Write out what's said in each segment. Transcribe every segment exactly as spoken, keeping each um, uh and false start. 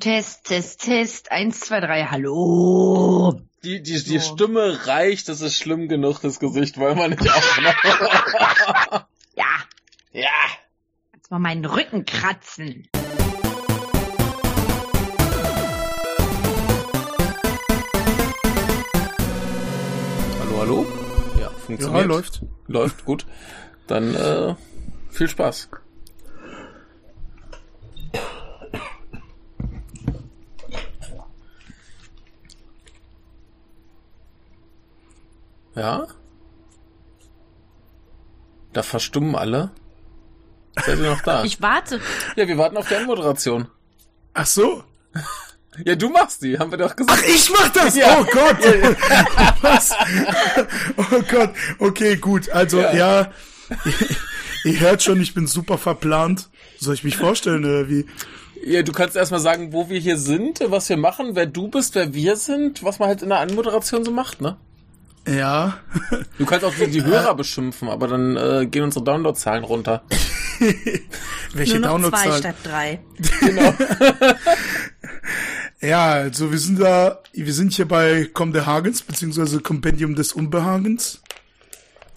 Test, Test, Test, eins, zwei, drei, hallo. Die, die, die so. Stimme reicht, das ist schlimm genug, das Gesicht, weil man nicht aufmacht. Ja. Ja. Kannst mal meinen Rücken kratzen. Hallo, hallo. Ja, funktioniert. Ja, läuft. Läuft, gut. Dann, äh, viel Spaß. Ja? Da verstummen alle. Seid ihr noch da? Ich warte. Ja, wir warten auf die Anmoderation. Ach so? Ja, du machst die, haben wir doch gesagt. Ach, ich mach das? Ja. Oh Gott! Was? Oh Gott. Okay, gut. Also, ja. ja ihr, ihr hört schon, ich bin super verplant. Soll ich mich vorstellen oder wie? Ja, du kannst erstmal sagen, wo wir hier sind, was wir machen, wer du bist, wer wir sind, was man halt in der Anmoderation so macht, ne? Ja. Du kannst auch die, die Hörer beschimpfen, aber dann äh, gehen unsere Downloadzahlen runter. Welche Downloadzahlen? Zwei statt drei. Genau. Ja, also wir sind da, wir sind hier bei Com der Hagens, beziehungsweise Kompendium des Unbehagens.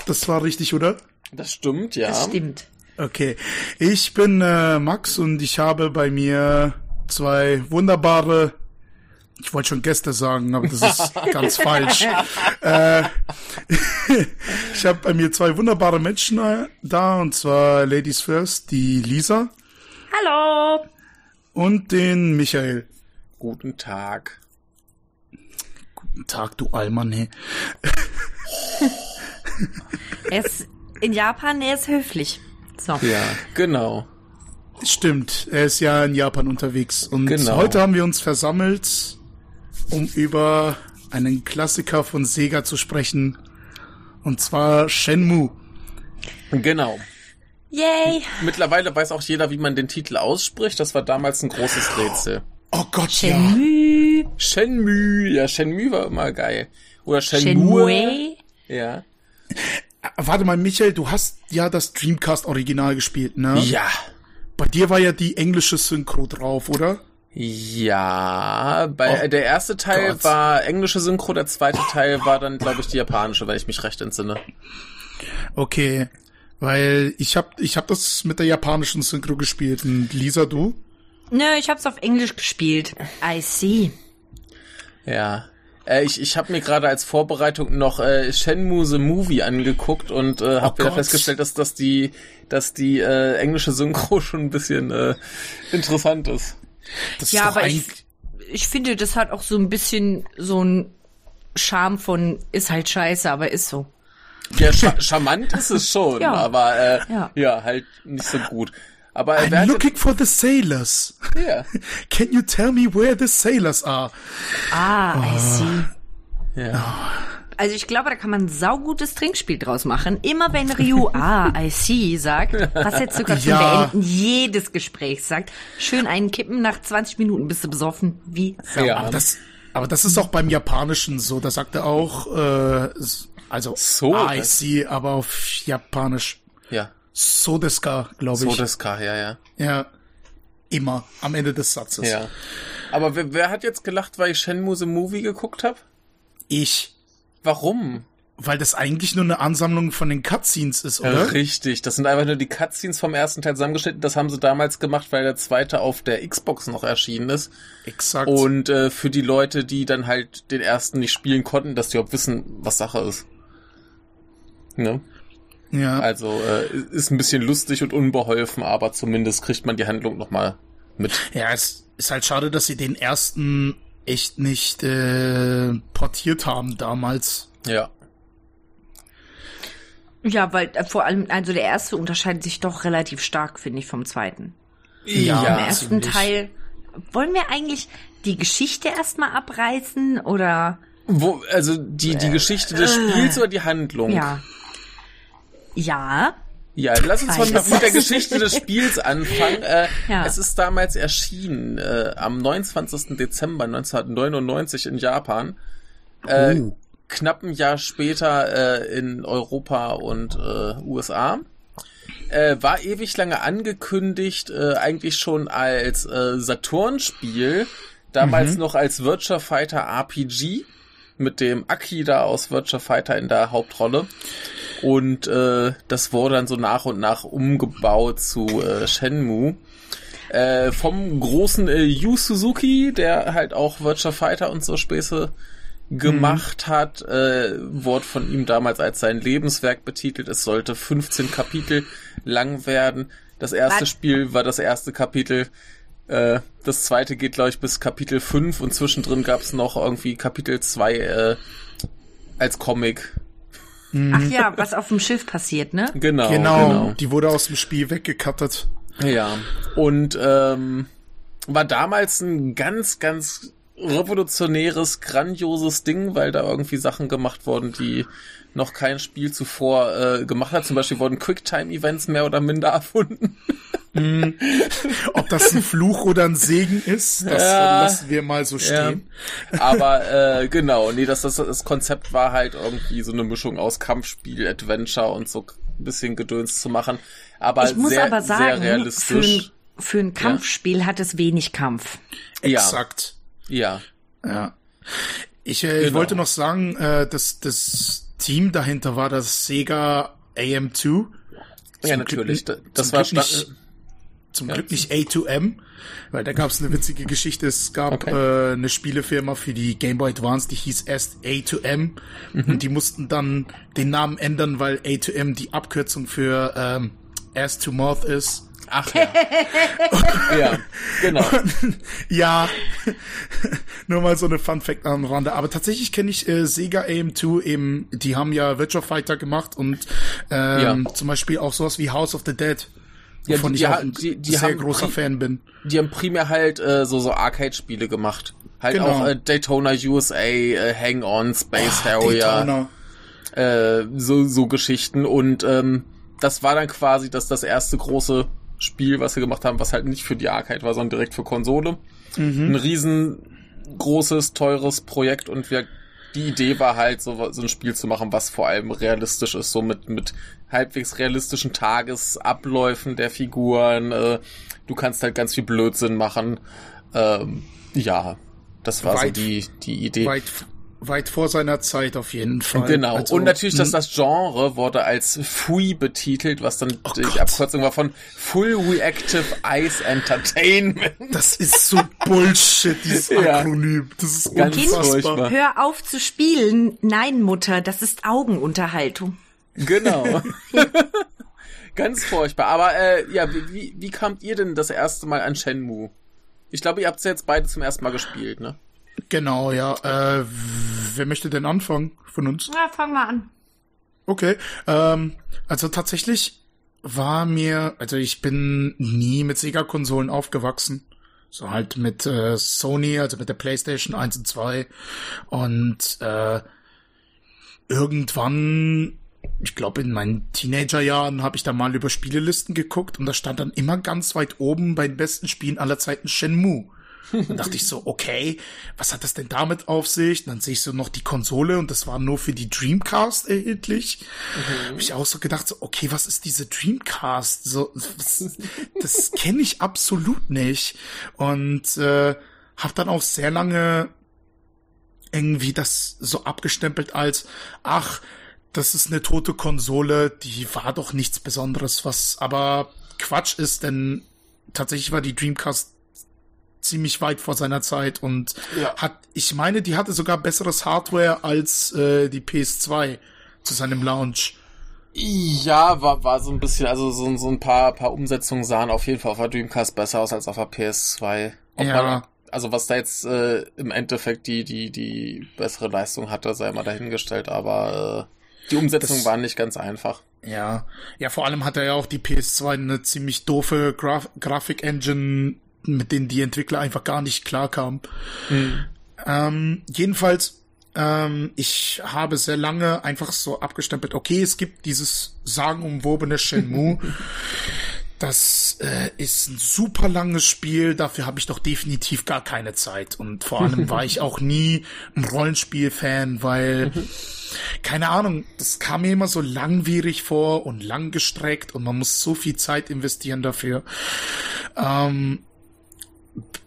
Das war richtig, oder? Das stimmt, ja. Das stimmt. Okay. Ich bin äh, Max und ich habe bei mir zwei wunderbare... Ich wollte schon Gäste sagen, aber das ist ganz falsch. Äh, ich habe bei mir zwei wunderbare Menschen da, und zwar Ladies First, die Lisa. Hallo. Und den Michael. Guten Tag. Guten Tag, du Almanne. Er ist in Japan, er ist höflich. So. Ja, genau. Stimmt, er ist ja in Japan unterwegs. Und genau. Heute haben wir uns versammelt, um über einen Klassiker von Sega zu sprechen. Und zwar Shenmue. Genau. Yay! Mittlerweile weiß auch jeder, wie man den Titel ausspricht. Das war damals ein großes Rätsel. Oh Gott, Shenmue. Ja. Shenmue. Ja, Shenmue war immer geil. Oder Shenmue. Shenmue. Ja. Warte mal, Michael, du hast ja das Dreamcast-Original gespielt, ne? Ja. Bei dir war ja die englische Synchro drauf, oder? Ja, bei oh, der erste Teil Gott. war englische Synchro, der zweite Teil war dann, glaube ich, die japanische, wenn ich mich recht entsinne. Okay, weil ich hab, ich hab das mit der japanischen Synchro gespielt. Und Lisa, du? Nö, ich hab's auf Englisch gespielt. I see. Ja, äh, ich, ich hab mir gerade als Vorbereitung noch äh, Shenmue the Movie angeguckt und äh, hab oh wieder Gott. festgestellt, dass, dass die, dass die äh, englische Synchro schon ein bisschen äh, interessant ist. Das ja, aber ich, ich finde, das hat auch so ein bisschen so einen Charme von, ist halt scheiße, aber ist so. Ja, scha- charmant ist es schon, ja. aber äh, ja. ja, halt nicht so gut. Aber I'm wer looking hat... for the sailors. Yeah. Can you tell me where the sailors are? Ah, oh. I see. Ja. Also ich glaube, da kann man ein saugutes Trinkspiel draus machen. Immer wenn Ryu, ah, I see, sagt, was jetzt sogar zum ja. Beenden jedes Gesprächs sagt, schön einen kippen, nach zwanzig Minuten bist du besoffen, wie Sau. Ja, aber das, aber das ist auch beim Japanischen so, da sagt er auch, äh, also, so, ah, I see, aber auf Japanisch. Ja. Sodeska, glaube ich. Sodeska, ja, ja. Ja, immer, am Ende des Satzes. Ja. Aber wer, wer hat jetzt gelacht, weil ich Shenmue the Movie geguckt habe? Ich. Warum? Weil das eigentlich nur eine Ansammlung von den Cutscenes ist, oder? Ja, richtig, das sind einfach nur die Cutscenes vom ersten Teil zusammengeschnitten. Das haben sie damals gemacht, weil der zweite auf der Xbox noch erschienen ist. Exakt. Und äh, für die Leute, die dann halt den ersten nicht spielen konnten, dass die überhaupt wissen, was Sache ist. Ne? Ja. Also äh, ist ein bisschen lustig und unbeholfen, aber zumindest kriegt man die Handlung nochmal mit. Ja, es ist halt schade, dass sie den ersten... echt nicht äh, portiert haben damals. Ja. Ja, weil äh, vor allem, also der erste unterscheidet sich doch relativ stark, finde ich, vom zweiten. Ja, ja. Im ersten Teil, wollen wir eigentlich die Geschichte erstmal abreißen, oder? Wo, also die, die äh, Geschichte des äh, Spiels oder die Handlung? Ja. Ja. Ja, lass uns mal mit der Geschichte des Spiels anfangen. Äh, ja. Es ist damals erschienen, äh, am neunundzwanzigsten Dezember neunzehnhundertneunundneunzig in Japan. Äh, oh. Knapp ein Jahr später äh, in Europa und äh, U S A. äh, war ewig lange angekündigt, äh, eigentlich schon als äh, Saturn-Spiel, damals mhm. noch als Virtua Fighter R P G, mit dem Akira aus Virtua Fighter in der Hauptrolle. Und äh, das wurde dann so nach und nach umgebaut zu äh, Shenmue. Äh, vom großen äh, Yu Suzuki, der halt auch Virtua Fighter und so Späße gemacht mhm. hat, äh, wurde von ihm damals als sein Lebenswerk betitelt. Es sollte fünfzehn Kapitel lang werden. Das erste Was? Spiel war das erste Kapitel. Äh, das zweite geht, glaube ich, bis Kapitel fünf und zwischendrin gab es noch irgendwie Kapitel zwei äh, als Comic. Ach ja, was auf dem Schiff passiert, ne? Genau, genau. Genau. Die wurde aus dem Spiel weggekattet. Ja, und ähm, war damals ein ganz, ganz revolutionäres, grandioses Ding, weil da irgendwie Sachen gemacht wurden, die noch kein Spiel zuvor äh, gemacht hat. Zum Beispiel wurden Quicktime-Events mehr oder minder erfunden. Mm. Ob das ein Fluch oder ein Segen ist, das ja, lassen wir mal so stehen. Ja. Aber äh, genau, nee, das, das, das Konzept war halt irgendwie so eine Mischung aus Kampfspiel, Adventure und so ein bisschen Gedöns zu machen. Aber ich muss sehr, aber sagen, sehr realistisch. Für, für ein Kampfspiel ja. hat es wenig Kampf. Exakt. Ja. Ja. ja. Ich, äh, genau. ich wollte noch sagen, äh, dass das Team dahinter war das Sega A M zwei. Ja, natürlich. Glück, das war Glück nicht, sta- zum ja. Glück nicht A zwei M, weil da gab es eine witzige Geschichte. Es gab okay. äh, eine Spielefirma für die Game Boy Advance, die hieß erst A zwei M mhm. und die mussten dann den Namen ändern, weil A zwei M die Abkürzung für ähm, Ass to Mouth ist. Ach ja. ja, genau. Und, ja, nur mal so eine Fun-Fact am Rande. Aber tatsächlich kenne ich äh, Sega A M zwei eben, die haben ja Virtua Fighter gemacht und ähm, ja. zum Beispiel auch sowas wie House of the Dead, wovon ja, die, ich auch die, die sehr großer prim- Fan bin. Die haben primär halt äh, so, so Arcade-Spiele gemacht. Halt genau. auch äh, Daytona U S A, äh, Hang On, Space Harrier, oh, äh, so, so Geschichten. Und ähm, das war dann quasi das, das erste große Spiel, was sie gemacht haben, was halt nicht für die Arcade war, sondern direkt für Konsole. Mhm. Ein riesengroßes, teures Projekt und wir, die Idee war halt, so, so ein Spiel zu machen, was vor allem realistisch ist, so mit, mit halbwegs realistischen Tagesabläufen der Figuren. Äh, du kannst halt ganz viel Blödsinn machen. Ähm, ja, das war weit, so die, die Idee. Weit, weit vor seiner Zeit auf jeden Fall. Genau. Also, und natürlich, dass das Genre wurde als F U I betitelt, was dann oh die Gott. Abkürzung war von Full Reactive Ice Entertainment. Das ist so Bullshit, dieses ja. Akronym. Das ist ganz furchtbar. Hör auf zu spielen. Nein, Mutter, das ist Augenunterhaltung. Genau. Ganz furchtbar. Aber äh, ja, wie, wie kamt ihr denn das erste Mal an Shenmue? Ich glaube, ihr habt es jetzt beide zum ersten Mal gespielt, ne? Genau, ja. Äh, wer möchte denn anfangen von uns? Ja, fang mal an. Okay. Ähm, also tatsächlich war mir, also ich bin nie mit Sega-Konsolen aufgewachsen. So halt mit äh, Sony, also mit der PlayStation eins und zwei. Und äh, irgendwann, ich glaube in meinen Teenagerjahren, habe ich da mal über Spielelisten geguckt und da stand dann immer ganz weit oben bei den besten Spielen aller Zeiten Shenmue. Dann dachte ich so, okay, was hat das denn damit auf sich? Und dann sehe ich so noch die Konsole und das war nur für die Dreamcast erhältlich. Mhm. Habe ich auch so gedacht, so, okay, was ist diese Dreamcast? So, was, das kenne ich absolut nicht. Und äh, habe dann auch sehr lange irgendwie das so abgestempelt als, ach, das ist eine tote Konsole, die war doch nichts Besonderes, was aber Quatsch ist, denn tatsächlich war die Dreamcast ziemlich weit vor seiner Zeit und ja. hat, ich meine, die hatte sogar besseres Hardware als äh, die P S zwei zu seinem Launch. Ja, war war so ein bisschen, also so, so ein paar paar Umsetzungen sahen auf jeden Fall auf der Dreamcast besser aus als auf der P S zwei. Ob ja. man, also was da jetzt äh, im Endeffekt die die die bessere Leistung hatte, sei mal dahingestellt, aber äh, die Umsetzung das war nicht ganz einfach. Ja, ja, vor allem hat er ja auch die P S zwei eine ziemlich doofe Graf- Grafik-Engine, mit denen die Entwickler einfach gar nicht klarkamen. Mhm. Ähm, jedenfalls, ähm, ich habe sehr lange einfach so abgestempelt, okay, es gibt dieses sagenumwobene Shenmue, Das äh, ist ein super langes Spiel, dafür habe ich doch definitiv gar keine Zeit. Und vor allem war ich auch nie ein Rollenspiel-Fan, weil, keine Ahnung, das kam mir immer so langwierig vor und langgestreckt und man muss so viel Zeit investieren dafür. Ähm,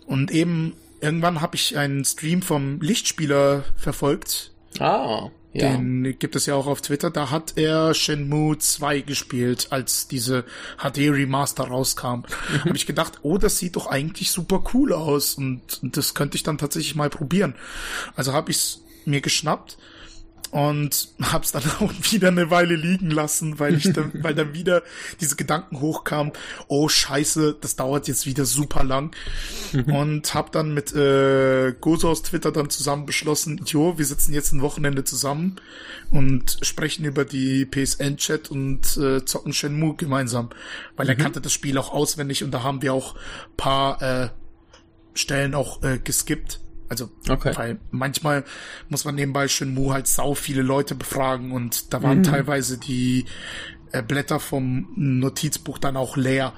und eben, irgendwann habe ich einen Stream vom Lichtspieler verfolgt. Ah, ja. Den gibt es ja auch auf Twitter. Da hat er Shenmue zwei gespielt, als diese H D-Remaster rauskam. Mhm. Habe ich gedacht, oh, das sieht doch eigentlich super cool aus und, und das könnte ich dann tatsächlich mal probieren. Also habe ich es mir geschnappt und habe es dann auch wieder eine Weile liegen lassen, weil ich dann, weil dann wieder diese Gedanken hochkamen, oh scheiße, das dauert jetzt wieder super lang. Und habe dann mit äh, Gozo aus Twitter dann zusammen beschlossen, jo, wir sitzen jetzt ein Wochenende zusammen und sprechen über die P S N-Chat und äh, zocken Shenmue gemeinsam. Weil er mhm. kannte das Spiel auch auswendig und da haben wir auch ein paar äh, Stellen auch äh, geskippt. Also, okay. Weil manchmal muss man nebenbei Shenmue halt sau viele Leute befragen und da waren mhm. teilweise die äh, Blätter vom Notizbuch dann auch leer.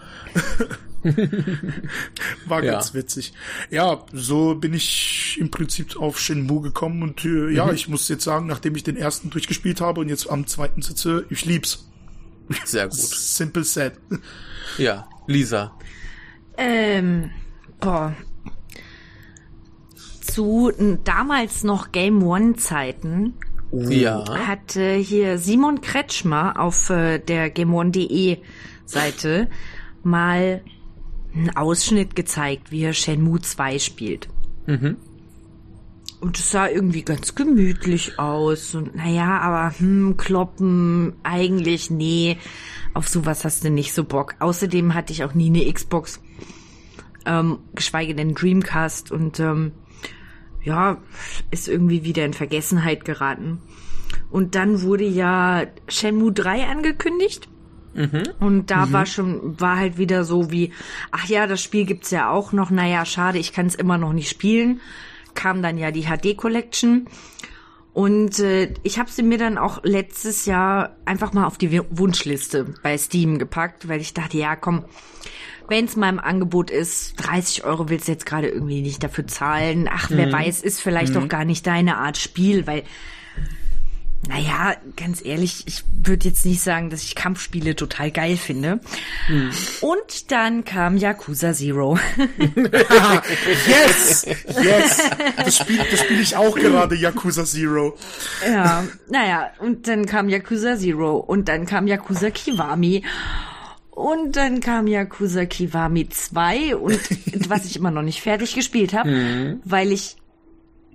War ja. ganz witzig. Ja, so bin ich im Prinzip auf Shenmue gekommen und äh, ja, mhm. ich muss jetzt sagen, nachdem ich den ersten durchgespielt habe und jetzt am zweiten sitze, ich lieb's. Sehr gut. Simple said. Ja, Lisa. Ähm, boah. Zu damals noch Game One-Zeiten ja. hatte hier Simon Kretschmer auf äh, der GameOne.de Seite mal einen Ausschnitt gezeigt, wie er Shenmue zwei spielt. Mhm. Und es sah irgendwie ganz gemütlich aus und naja, aber hm, kloppen, eigentlich nee, auf sowas hast du nicht so Bock. Außerdem hatte ich auch nie eine Xbox, ähm, geschweige denn Dreamcast und ähm, ja, ist irgendwie wieder in Vergessenheit geraten. Und dann wurde ja Shenmue drei angekündigt. Mhm. Und da mhm. war schon, war halt wieder so wie, ach ja, das Spiel gibt's ja auch noch. Naja, schade, ich kann's immer noch nicht spielen. Kam dann ja die H D-Collection. Und äh, ich habe sie mir dann auch letztes Jahr einfach mal auf die Wunschliste bei Steam gepackt, weil ich dachte, ja komm, wenn es mal im Angebot ist, dreißig Euro willst du jetzt gerade irgendwie nicht dafür zahlen. Ach, wer mhm. weiß, ist vielleicht mhm. auch gar nicht deine Art Spiel, weil, naja, ganz ehrlich, ich würde jetzt nicht sagen, dass ich Kampfspiele total geil finde. Mhm. Und dann kam Yakuza Zero. Yes! Yes! Das spiele das spiel ich auch gerade, Yakuza Zero. Ja, naja, und dann kam Yakuza Zero und dann kam Yakuza Kiwami. Und dann kam Yakuza Kiwami zwei und was ich immer noch nicht fertig gespielt habe, mhm. weil ich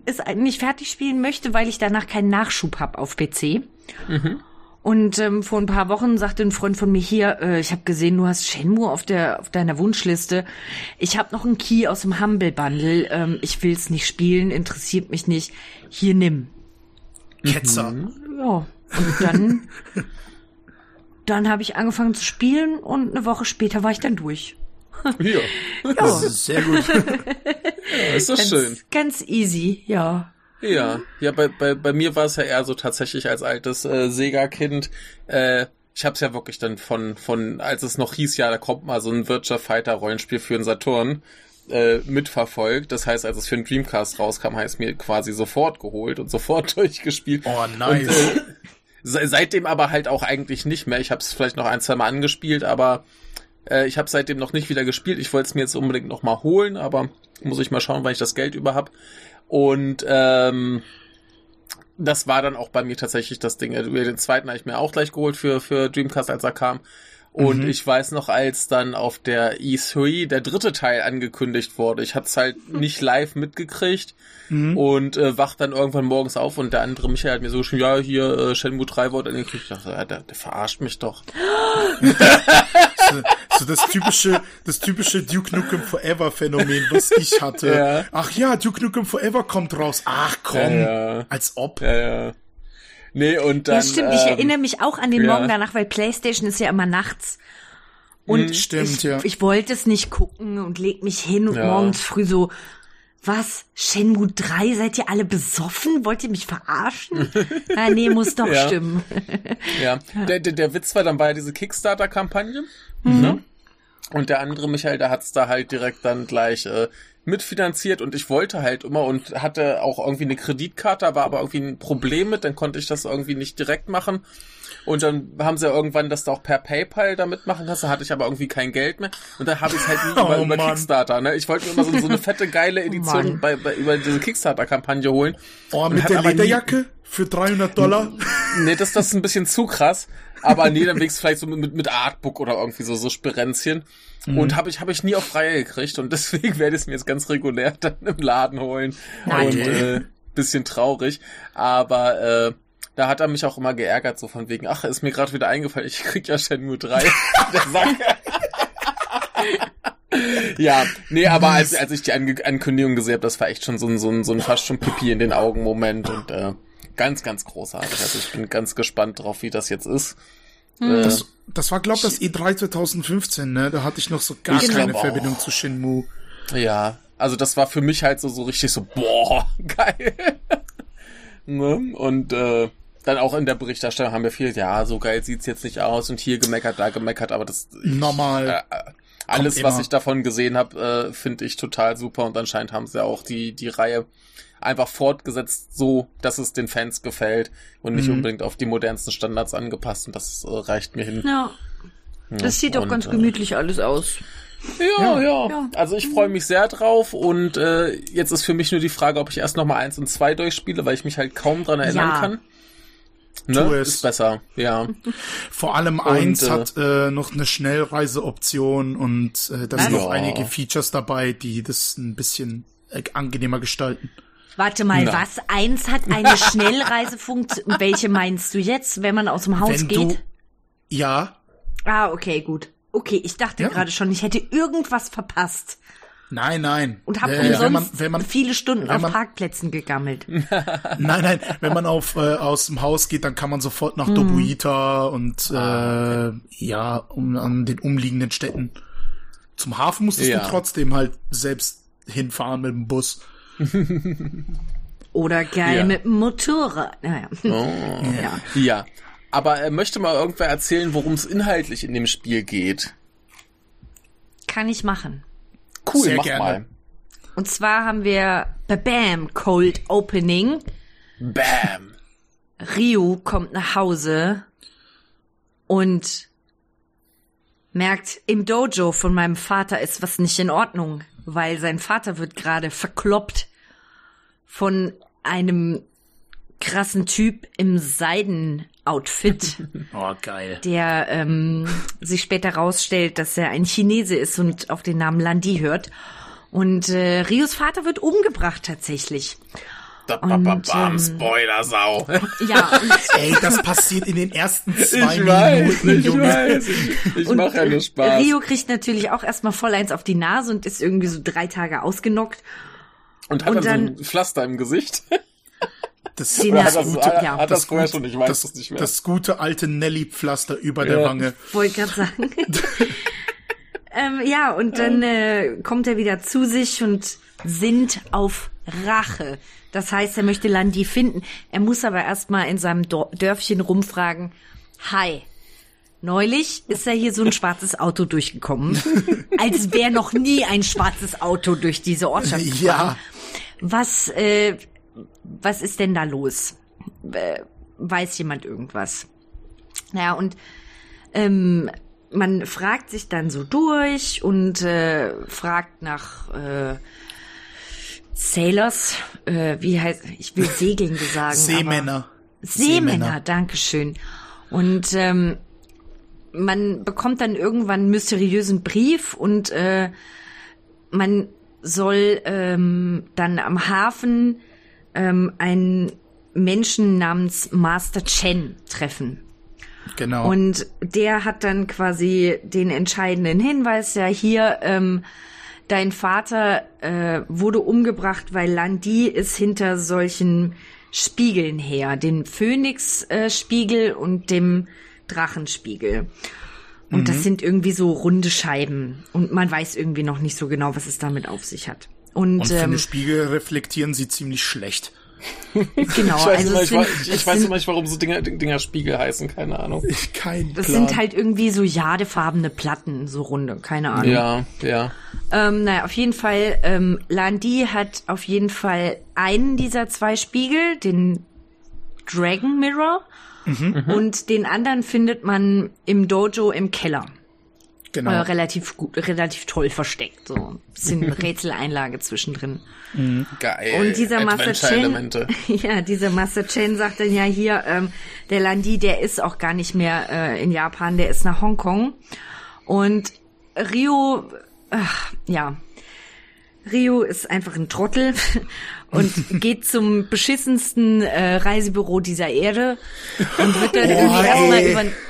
es nicht fertig spielen möchte, weil ich danach keinen Nachschub habe auf P C. Mhm. Und ähm, vor ein paar Wochen sagte ein Freund von mir hier, äh, ich habe gesehen, du hast Shenmue auf der auf deiner Wunschliste. Ich habe noch einen Key aus dem Humble Bundle. Ähm, ich will es nicht spielen, interessiert mich nicht. Hier nimm. Ketzer. Mhm. Ja. Und dann. Dann habe ich angefangen zu spielen und eine Woche später war ich dann durch. Ja, das ist sehr gut. Ja, ist doch ganz, schön. Ganz easy, ja. Ja, ja. Bei, bei, bei mir war es ja eher so tatsächlich als altes äh, Sega-Kind. Äh, ich habe es ja wirklich dann von, von, als es noch hieß, ja, da kommt mal so ein Virtua Fighter Rollenspiel für den Saturn äh, mitverfolgt. Das heißt, als es für den Dreamcast rauskam, habe ich es mir quasi sofort geholt und sofort durchgespielt. Oh, nice. Und, äh, seitdem aber halt auch eigentlich nicht mehr. Ich habe es vielleicht noch ein, zwei Mal angespielt, aber äh, ich habe seitdem noch nicht wieder gespielt. Ich wollte es mir jetzt unbedingt noch mal holen, aber muss ich mal schauen, wann ich das Geld über habe. Und ähm, das war dann auch bei mir tatsächlich das Ding. Den zweiten habe ich mir auch gleich geholt für, für Dreamcast, als er kam. Und mhm. ich weiß noch, als dann auf der E drei der dritte Teil angekündigt wurde. Ich hab's halt nicht live mitgekriegt mhm. und äh, wach dann irgendwann morgens auf und der andere Michael hat mir so geschrieben, ja, hier äh, Shenmue drei wurde angekündigt. Ich dachte, ja, der, der verarscht mich doch. so, so das typische das typische Duke Nukem Forever Phänomen, was ich hatte. Ja. Ach ja, Duke Nukem Forever kommt raus. Ach komm, ja, ja. als ob. Ja, ja. Nee, und dann, ja, stimmt, ich ähm, erinnere mich auch an den ja. Morgen danach, weil PlayStation ist ja immer nachts. Und stimmt, ich, ja. ich wollte es nicht gucken und leg mich hin und ja. morgens früh so, was, Shenmue drei, seid ihr alle besoffen? Wollt ihr mich verarschen? ah, nee, muss doch ja. stimmen. ja, der, der, der Witz war dann bei dieser Kickstarter-Kampagne, mhm. ne? Und der andere Michael, der hat's da halt direkt dann gleich äh, mitfinanziert, und ich wollte halt immer und hatte auch irgendwie eine Kreditkarte, war aber irgendwie ein Problem mit, dann konnte ich das irgendwie nicht direkt machen. Und dann haben sie ja irgendwann das da auch per PayPal da mitmachen lassen, da hatte ich aber irgendwie kein Geld mehr. Und dann habe ich es halt nie oh, über Mann. Kickstarter. Ne? Ich wollte mir immer so, so eine fette, geile Edition oh, bei, bei, über diese Kickstarter-Kampagne holen. Oh, mit und der Lederjacke nie, für dreihundert Dollar? Nee, das, das ist ein bisschen zu krass. Aber nee, dann legst vielleicht so mit, mit Artbook oder irgendwie so, so Sperenzchen. Mhm. Und habe ich, hab ich nie auf Reihe gekriegt. Und deswegen werde ich es mir jetzt ganz regulär dann im Laden holen. Nein. Und äh, bisschen traurig. Aber äh, da hat er mich auch immer geärgert, so von wegen, ach, ist mir gerade wieder eingefallen, ich krieg ja Shenmue drei. Der Sack. Ja, nee, aber als, als ich die Ankündigung gesehen habe, das war echt schon so ein, so ein, so ein fast schon Pipi in den Augen Moment. Und äh, ganz, ganz großartig. Also ich bin ganz gespannt drauf, wie das jetzt ist. Hm. Äh, das, das war, glaube ich, das E drei zwanzig fünfzehn, ne? Da hatte ich noch so gar keine Verbindung auch zu Shenmue. Ja, also das war für mich halt so, so richtig so, boah, geil. Ne? Und äh, dann auch in der Berichterstattung haben wir viel, ja, so geil sieht's jetzt nicht aus und hier gemeckert, da gemeckert, aber das normal. Äh, alles, was ich davon gesehen habe, äh, finde ich total super, und anscheinend haben sie ja auch die die Reihe einfach fortgesetzt, so dass es den Fans gefällt und nicht mhm. unbedingt auf die modernsten Standards angepasst, und das äh, reicht mir hin. Ja, ja. Das sieht und, auch ganz äh, gemütlich alles aus. Ja, ja, ja. Also ich freue mich sehr drauf, und äh, jetzt ist für mich nur die Frage, ob ich erst nochmal eins und zwei durchspiele, weil ich mich halt kaum dran erinnern ja. kann. Ne? Tu es. Ist besser, ja. Vor allem eins äh, hat äh, noch eine Schnellreiseoption, und äh, da sind noch einige Features dabei, die das ein bisschen äh, angenehmer gestalten. Warte mal, Na. was? Eins hat eine Schnellreisefunktion. Welche meinst du jetzt, wenn man aus dem Haus wenn geht? Du, ja. Ah, okay, gut. Okay, ich dachte ja. gerade schon, ich hätte irgendwas verpasst. Nein, nein. Und hab ja, umsonst wenn man, wenn man, viele Stunden man, auf Parkplätzen gegammelt. Nein, nein, wenn man auf äh, aus dem Haus geht, dann kann man sofort nach hm. Dobuita und äh, ja, um, an den umliegenden Städten. Zum Hafen musstest ja. du trotzdem halt selbst hinfahren mit dem Bus. Oder geil ja. mit dem Motorrad. Naja. Oh. Ja. ja. Aber äh, möchte mal irgendwer erzählen, worum es inhaltlich in dem Spiel geht? Kann ich machen. Cool, Sehr mach gerne. mal. Und zwar haben wir Bam Cold Opening. Bam. Ryu kommt nach Hause und merkt, im Dojo von meinem Vater ist was nicht in Ordnung, weil sein Vater wird gerade verkloppt von einem krassen Typ im Seiden Outfit. Oh, geil. Der ähm, sich später rausstellt, dass er ein Chinese ist und auf den Namen Lan Di hört. Und äh, Rios Vater wird umgebracht tatsächlich. Da, ba, ba, bam, ähm, Spoilersau. Ja. Ey, das passiert in den ersten zwei ich weiß, Minuten. Ich weiß, ich, ich mach ja nur Spaß. Rio kriegt natürlich auch erstmal voll eins auf die Nase und ist irgendwie so drei Tage ausgenockt. Und hat und dann, dann so ein Pflaster im Gesicht. Das, das, das, gute, ja, das, das vorher schon, ich weiß das, das nicht mehr. Das gute alte Nelly-Pflaster über ja. der Wange. Wollte gerade sagen. ähm, ja, und dann äh, kommt er wieder zu sich und sinnt auf Rache. Das heißt, er möchte Lan Di finden. Er muss aber erstmal in seinem Dörfchen rumfragen. Hi, neulich ist ja hier so ein schwarzes Auto durchgekommen. Als wäre noch nie ein schwarzes Auto durch diese Ortschaft gefahren. Ja. Was... Äh, Was ist denn da los? Weiß jemand irgendwas? Naja, und ähm, man fragt sich dann so durch und äh, fragt nach äh, Sailors, äh, wie heißt, ich will Segeln sagen. Seemänner. Seemänner. Seemänner, dankeschön. Und ähm, man bekommt dann irgendwann einen mysteriösen Brief und äh, man soll ähm, dann am Hafen einen Menschen namens Master Chen treffen. Genau. Und der hat dann quasi den entscheidenden Hinweis, ja hier, ähm, dein Vater äh, wurde umgebracht, weil Lan Di ist hinter solchen Spiegeln her, dem Phönix-Spiegel äh, und dem Drachenspiegel. Und mhm. das sind irgendwie so runde Scheiben. Und man weiß irgendwie noch nicht so genau, was es damit auf sich hat. Und, und für ähm, die Spiegel reflektieren sie ziemlich schlecht. Genau. Ich weiß, also immer, sind, ich, ich weiß sind, immer nicht, warum so Dinger, Dinger Spiegel heißen, keine Ahnung. Ich, kein das Plan. Sind halt irgendwie so jadefarbene Platten, so runde, keine Ahnung. Ja, ja. Ähm, naja, auf jeden Fall, ähm, Lan Di hat auf jeden Fall einen dieser zwei Spiegel, den Dragon Mirror, mhm, und den anderen findet man im Dojo im Keller. Genau. Äh, relativ gut, relativ toll versteckt, so ein bisschen Rätseleinlage zwischendrin. Mhm. Geil. Und dieser Master Chen, ja, dieser Master Chen sagt dann ja hier, ähm, der Lan Di, der ist auch gar nicht mehr äh, in Japan, der ist nach Hongkong. Und Ryo, ach, ja, Ryo ist einfach ein Trottel und geht zum beschissensten äh, Reisebüro dieser Erde und wird dann oh, irgendwie erstmal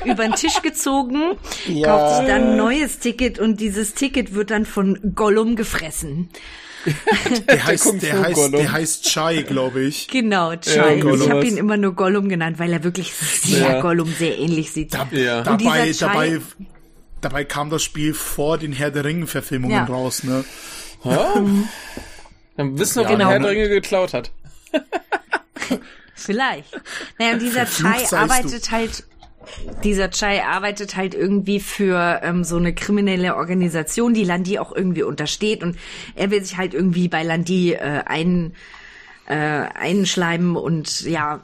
über, über den Tisch gezogen, ja, kauft sich dann ein neues Ticket und dieses Ticket wird dann von Gollum gefressen. Der heißt, der heißt, der heißt Chai, glaube ich. Genau, Chai. Ja, ich habe ihn immer nur Gollum genannt, weil er wirklich sehr ja. Gollum sehr ähnlich sieht. Da, ja. Und dabei, Chai, dabei, dabei kam das Spiel vor den Herr der Ringen-Verfilmungen ja. raus, ne? Oh. Dann wissen wir, ja, ob genau. Herr der Ringe geklaut hat. Vielleicht. Naja, und dieser Chai arbeitet du. halt, dieser Chai arbeitet halt irgendwie für ähm, so eine kriminelle Organisation, die Lan Di auch irgendwie untersteht, und er will sich halt irgendwie bei Lan Di äh, ein, äh, einschleimen und ja,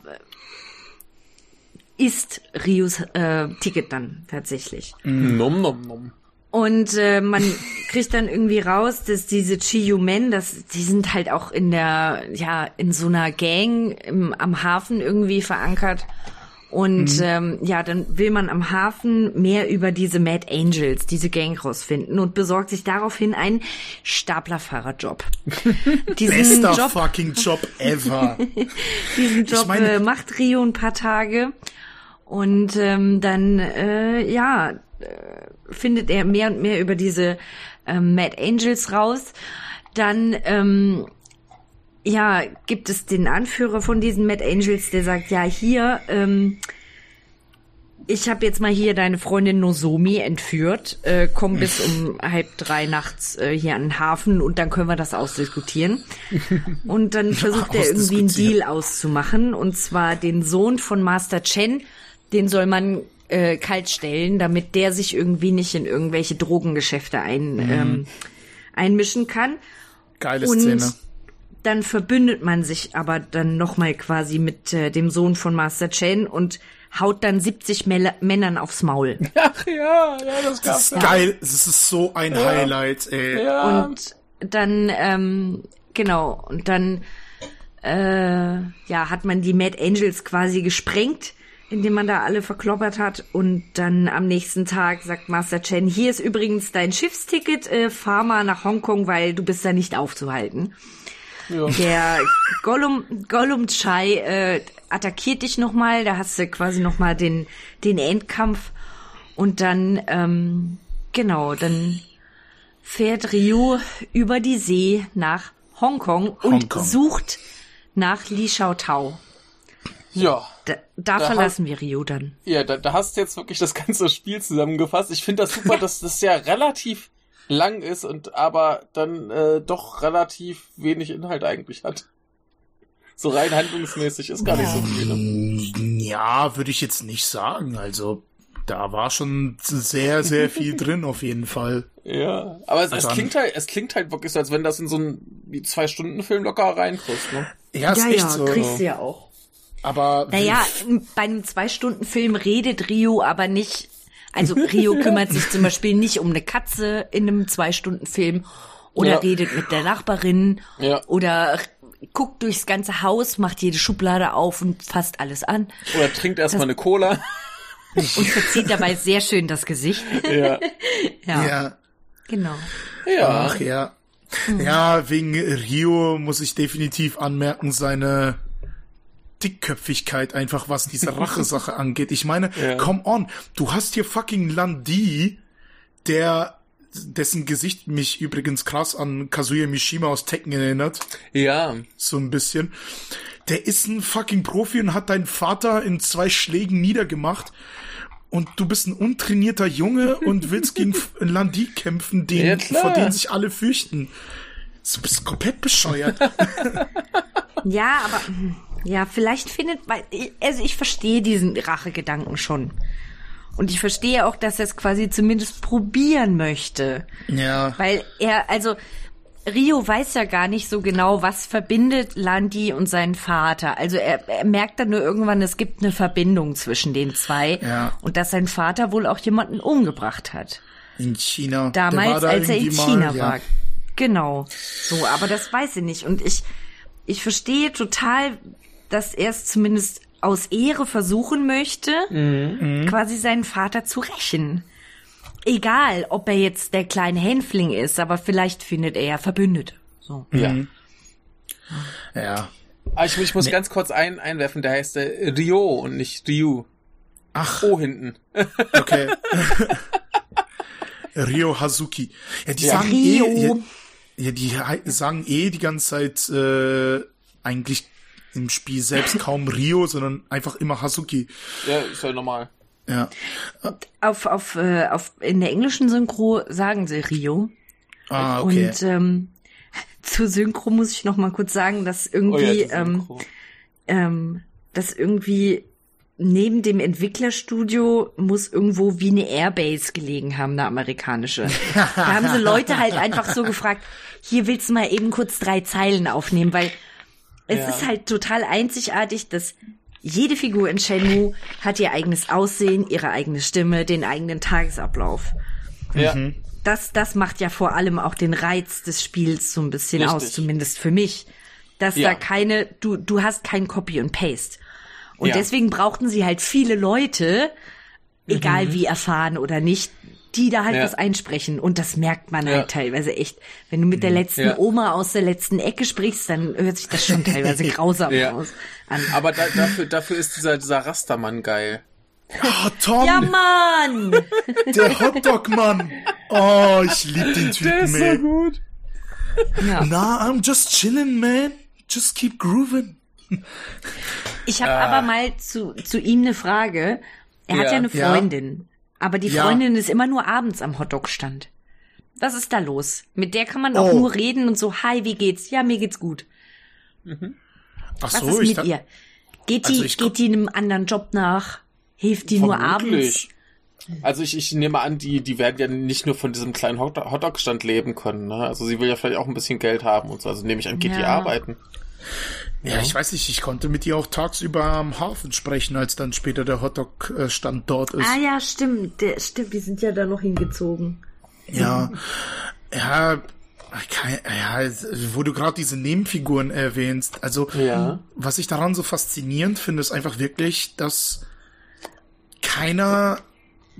isst Rios äh, Ticket dann tatsächlich. Nom nom nom. Und äh, man kriegt dann irgendwie raus, dass diese Chi-Yu-Men, dass die sind halt auch in der, ja, in so einer Gang im, am Hafen irgendwie verankert. Und mhm. ähm, ja, dann will man am Hafen mehr über diese Mad Angels, diese Gang rausfinden, und besorgt sich daraufhin einen Staplerfahrerjob. Bester Job, fucking Job ever. Diesen Job ich meine, äh, macht Ryo ein paar Tage. Und ähm, dann, äh, ja, äh, findet er mehr und mehr über diese ähm, Mad Angels raus. Dann, ähm, ja, gibt es den Anführer von diesen Mad Angels, der sagt, ja, hier, ähm, ich habe jetzt mal hier deine Freundin Nozomi entführt. Äh, komm bis um halb drei nachts äh, hier an den Hafen und dann können wir das ausdiskutieren. Und dann versucht er irgendwie einen Deal auszumachen. Und zwar den Sohn von Master Chen, den soll man Äh, kalt stellen, damit der sich irgendwie nicht in irgendwelche Drogengeschäfte ein, mhm. ähm, einmischen kann. Geile und Szene. Dann verbündet man sich aber dann nochmal quasi mit äh, dem Sohn von Master Chen und haut dann siebzig Mäl- Männern aufs Maul. Ach ja, ja, das, das ist ja. geil. Das ist so ein ja. Highlight, ey. Ja. Und dann, ähm, genau, und dann äh, ja, hat man die Mad Angels quasi gesprengt, indem man da alle verkloppert hat, und dann am nächsten Tag sagt Master Chen, hier ist übrigens dein Schiffsticket, äh, fahr mal nach Hongkong, weil du bist da nicht aufzuhalten. Ja. Der Gollum, Gollum Chai äh, attackiert dich nochmal, da hast du quasi nochmal den, den Endkampf, und dann, ähm, genau, dann fährt Ryo über die See nach Hongkong, Hongkong. und sucht nach Li Xiaotau. Ja. Da, da, da verlassen hast, wir Ryo dann. Ja, da, da hast du jetzt wirklich das ganze Spiel zusammengefasst. Ich finde das super, dass das ja relativ lang ist und aber dann äh, doch relativ wenig Inhalt eigentlich hat. So rein handlungsmäßig ist gar nicht so viel. Ja, würde ich jetzt nicht sagen. Also da war schon sehr, sehr viel drin auf jeden Fall. Ja, aber es, es klingt halt, es klingt halt wirklich so, als wenn das in so einen Zwei-Stunden-Film locker reinkriegst, ne? Ja, ist ja, echt ja, so. Kriegst du ja auch. Aber naja, bei einem Zwei-Stunden-Film redet Ryo aber nicht, also Ryo kümmert sich zum Beispiel nicht um eine Katze in einem Zwei-Stunden-Film oder ja. redet mit der Nachbarin ja. oder guckt durchs ganze Haus, macht jede Schublade auf und fasst alles an. Oder trinkt erstmal eine Cola. Und verzieht dabei sehr schön das Gesicht. Ja. ja. ja. Genau. Ja. Ach ja. Mhm. Ja, wegen Ryo muss ich definitiv anmerken, seine Dickköpfigkeit einfach, was diese Rache-Sache angeht. Ich meine, ja. come on, du hast hier fucking Lan Di, der, dessen Gesicht mich übrigens krass an Kazuya Mishima aus Tekken erinnert. Ja. So ein bisschen. Der ist ein fucking Profi und hat deinen Vater in zwei Schlägen niedergemacht. Und du bist ein untrainierter Junge und willst gegen Lan Di kämpfen, den, ja, vor den sich alle fürchten. Du bist komplett bescheuert. Ja, aber ja, vielleicht findet, also ich verstehe diesen Rachegedanken schon. Und ich verstehe auch, dass er es quasi zumindest probieren möchte. Ja. Weil er, also Ryo weiß ja gar nicht so genau, was verbindet Lan Di und seinen Vater. Also er, er merkt dann nur irgendwann, es gibt eine Verbindung zwischen den zwei. Ja. Und dass sein Vater wohl auch jemanden umgebracht hat. In China. Damals, da als er in China mal, war. Ja. Genau. So, aber das weiß ich nicht. Und ich, ich verstehe total, dass er es zumindest aus Ehre versuchen möchte, mhm. quasi seinen Vater zu rächen. Egal, ob er jetzt der kleine Hänfling ist, aber vielleicht findet er ja Verbündete. So. Ja. Mhm. Ja. Aber ich, ich muss nee. ganz kurz ein, einwerfen, der heißt äh, Ryo und nicht Ryu. Ach. Oh, hinten. Okay. Ryo Hazuki. Ja, die ja. sagen Ryo. eh, ja, die sagen eh die ganze Zeit äh, eigentlich im Spiel selbst kaum Ryo, sondern einfach immer Hazuki. Ja, ist ja normal. Ja. Auf, auf, äh, auf, in der englischen Synchro sagen sie Ryo. Ah, okay. Und ähm, zur Synchro muss ich noch mal kurz sagen, dass irgendwie, oh ja, ähm, ähm, dass irgendwie neben dem Entwicklerstudio muss irgendwo wie eine Airbase gelegen haben, eine amerikanische. Da haben sie Leute halt einfach so gefragt, hier willst du mal eben kurz drei Zeilen aufnehmen, weil es ja. ist halt total einzigartig, dass jede Figur in Shenmue hat ihr eigenes Aussehen, ihre eigene Stimme, den eigenen Tagesablauf. Ja. Mhm. Das, das macht ja vor allem auch den Reiz des Spiels so ein bisschen Richtig. aus, zumindest für mich. Dass ja. da keine, du, du hast kein Copy und Paste. Und ja. deswegen brauchten sie halt viele Leute, egal mhm. wie erfahren oder nicht, die da halt ja. was einsprechen. Und das merkt man ja. halt teilweise echt. Wenn du mit der letzten ja. Oma aus der letzten Ecke sprichst, dann hört sich das schon teilweise grausam ja. aus. An. Aber da, dafür, dafür ist dieser, dieser Rastermann geil. Oh, Tom! Ja, Mann! Der Hotdog-Mann! Oh, ich lieb den Typen, der ist man. So gut. Ja. Nah, I'm just chilling, man. Just keep grooving. Ich habe ah. aber mal zu, zu ihm eine Frage. Er ja. hat ja eine Freundin. Ja. Aber die Freundin ja. ist immer nur abends am Hotdog-Stand. Was ist da los? Mit der kann man oh. auch nur reden und so, hi, wie geht's? Ja, mir geht's gut. Mhm. Ach Was so, ist mit ich da- ihr? Geht also die, ich geht die einem anderen Job nach? Hilft die nur abends? Also ich, ich nehme an, die, die werden ja nicht nur von diesem kleinen Hotdog-Stand leben können. Ne? Also sie will ja vielleicht auch ein bisschen Geld haben und so. Also nehme ich an, geht ja. die arbeiten. Ja, ja, ich weiß nicht, ich konnte mit ihr auch tagsüber am Hafen sprechen, als dann später der Hotdog-Stand dort ist. Ah ja, stimmt, der, stimmt, die sind ja da noch hingezogen. Ja, ja, kein, ja wo du gerade diese Nebenfiguren erwähnst, also ja. was ich daran so faszinierend finde, ist einfach wirklich, dass keiner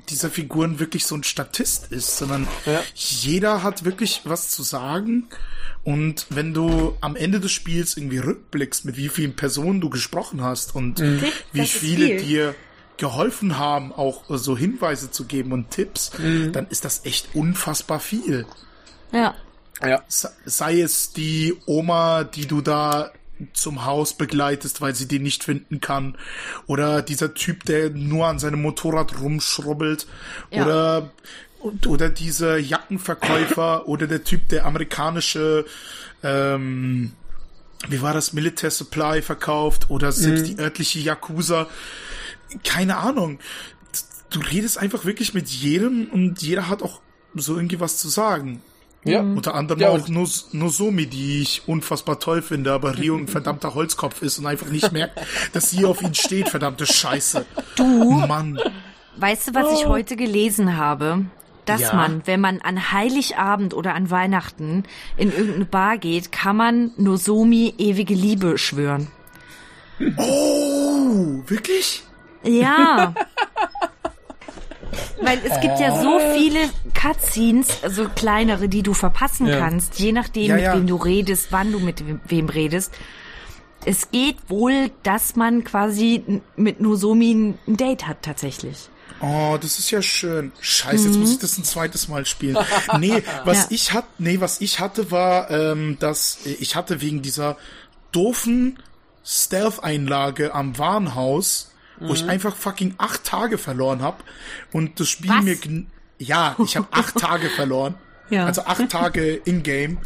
dieser Figuren wirklich so ein Statist ist, sondern ja. jeder hat wirklich was zu sagen. Und wenn du am Ende des Spiels irgendwie rückblickst, mit wie vielen Personen du gesprochen hast und mhm. wie viele viel. dir geholfen haben, auch so Hinweise zu geben und Tipps, mhm. dann ist das echt unfassbar viel. Ja. ja. Sei es die Oma, die du da zum Haus begleitest, weil sie den nicht finden kann. Oder dieser Typ, der nur an seinem Motorrad rumschrubbelt. Ja. Oder, oder dieser Jackenverkäufer. Oder der Typ, der amerikanische, ähm, wie war das, Militär Supply verkauft. Oder selbst mhm. die örtliche Yakuza. Keine Ahnung. Du redest einfach wirklich mit jedem und jeder hat auch so irgendwie was zu sagen. Ja. Unter anderem ja, auch Nos- Nozomi, die ich unfassbar toll finde, aber Ryo ein verdammter Holzkopf ist und einfach nicht merkt, dass sie auf ihn steht, verdammte Scheiße. Du, Mann. Weißt du, was oh. ich heute gelesen habe? Dass ja. man, wenn man an Heiligabend oder an Weihnachten in irgendeine Bar geht, kann man Nozomi ewige Liebe schwören. Oh, wirklich? Ja. Weil es gibt ja so viele Cutscenes, also kleinere, die du verpassen ja. kannst, je nachdem, ja, ja. mit wem du redest, wann du mit wem redest. Es geht wohl, dass man quasi mit Nozomi ein Date hat, tatsächlich. Oh, das ist ja schön. Scheiße, jetzt mhm. muss ich das ein zweites Mal spielen. Nee, was ja. ich hatte, nee, was ich hatte war, ähm, dass ich hatte wegen dieser doofen Stealth-Einlage am Warenhaus, wo mhm. ich einfach fucking acht Tage verloren habe und das Spiel Was? mir... Gn- ja, ich habe acht Tage verloren. Ja. Also acht Tage in-game.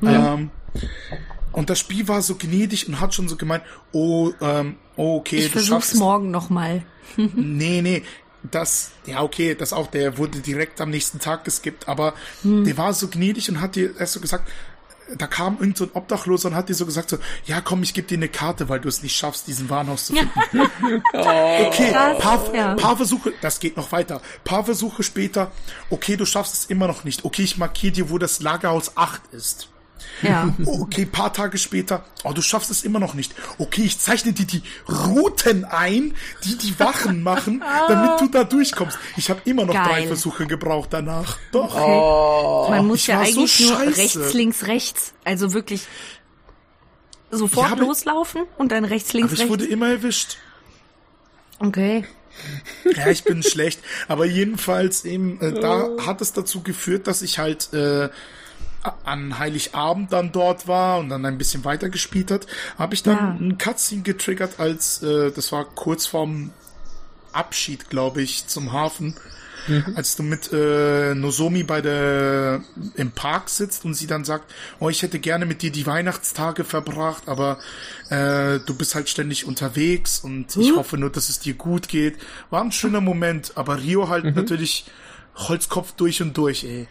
Mhm. Ähm, Und das Spiel war so gnädig und hat schon so gemeint, oh, ähm, oh okay, ich du schaffst es morgen nochmal. nee, nee, das, ja okay, das auch, der wurde direkt am nächsten Tag geskippt, aber hm. der war so gnädig und hat dir erst so gesagt, da kam irgend so ein Obdachloser und hat dir so gesagt, so, ja komm, ich gebe dir eine Karte, weil du es nicht schaffst, diesen Warenhaus zu finden. okay, das, paar, ja. paar Versuche, das geht noch weiter, paar Versuche später, okay, du schaffst es immer noch nicht, okay, ich markiere dir, wo das Lagerhaus acht ist. Ja. Okay, paar Tage später, oh, du schaffst es immer noch nicht. Okay, ich zeichne dir die Routen ein, die die Wachen machen, damit du da durchkommst. Ich habe immer noch Geil. drei Versuche gebraucht danach. Doch. Okay. Oh, man muss ja eigentlich so nur rechts, links, rechts. Also wirklich sofort ja, loslaufen und dann rechts, links, aber rechts. Aber ich wurde immer erwischt. Okay. Ja, ich bin schlecht. Aber jedenfalls eben, äh, da oh. hat es dazu geführt, dass ich halt... Äh, an Heiligabend dann dort war und dann ein bisschen weiter gespielt hat, habe ich dann ja. einen Cutscene getriggert, als äh, das war kurz vorm Abschied, glaube ich, zum Hafen, mhm. als du mit äh, Nozomi bei der im Park sitzt und sie dann sagt, oh, ich hätte gerne mit dir die Weihnachtstage verbracht, aber äh, du bist halt ständig unterwegs und mhm. ich hoffe nur, dass es dir gut geht. War ein schöner Moment, aber Ryo halt mhm. natürlich Holzkopf durch und durch, ey.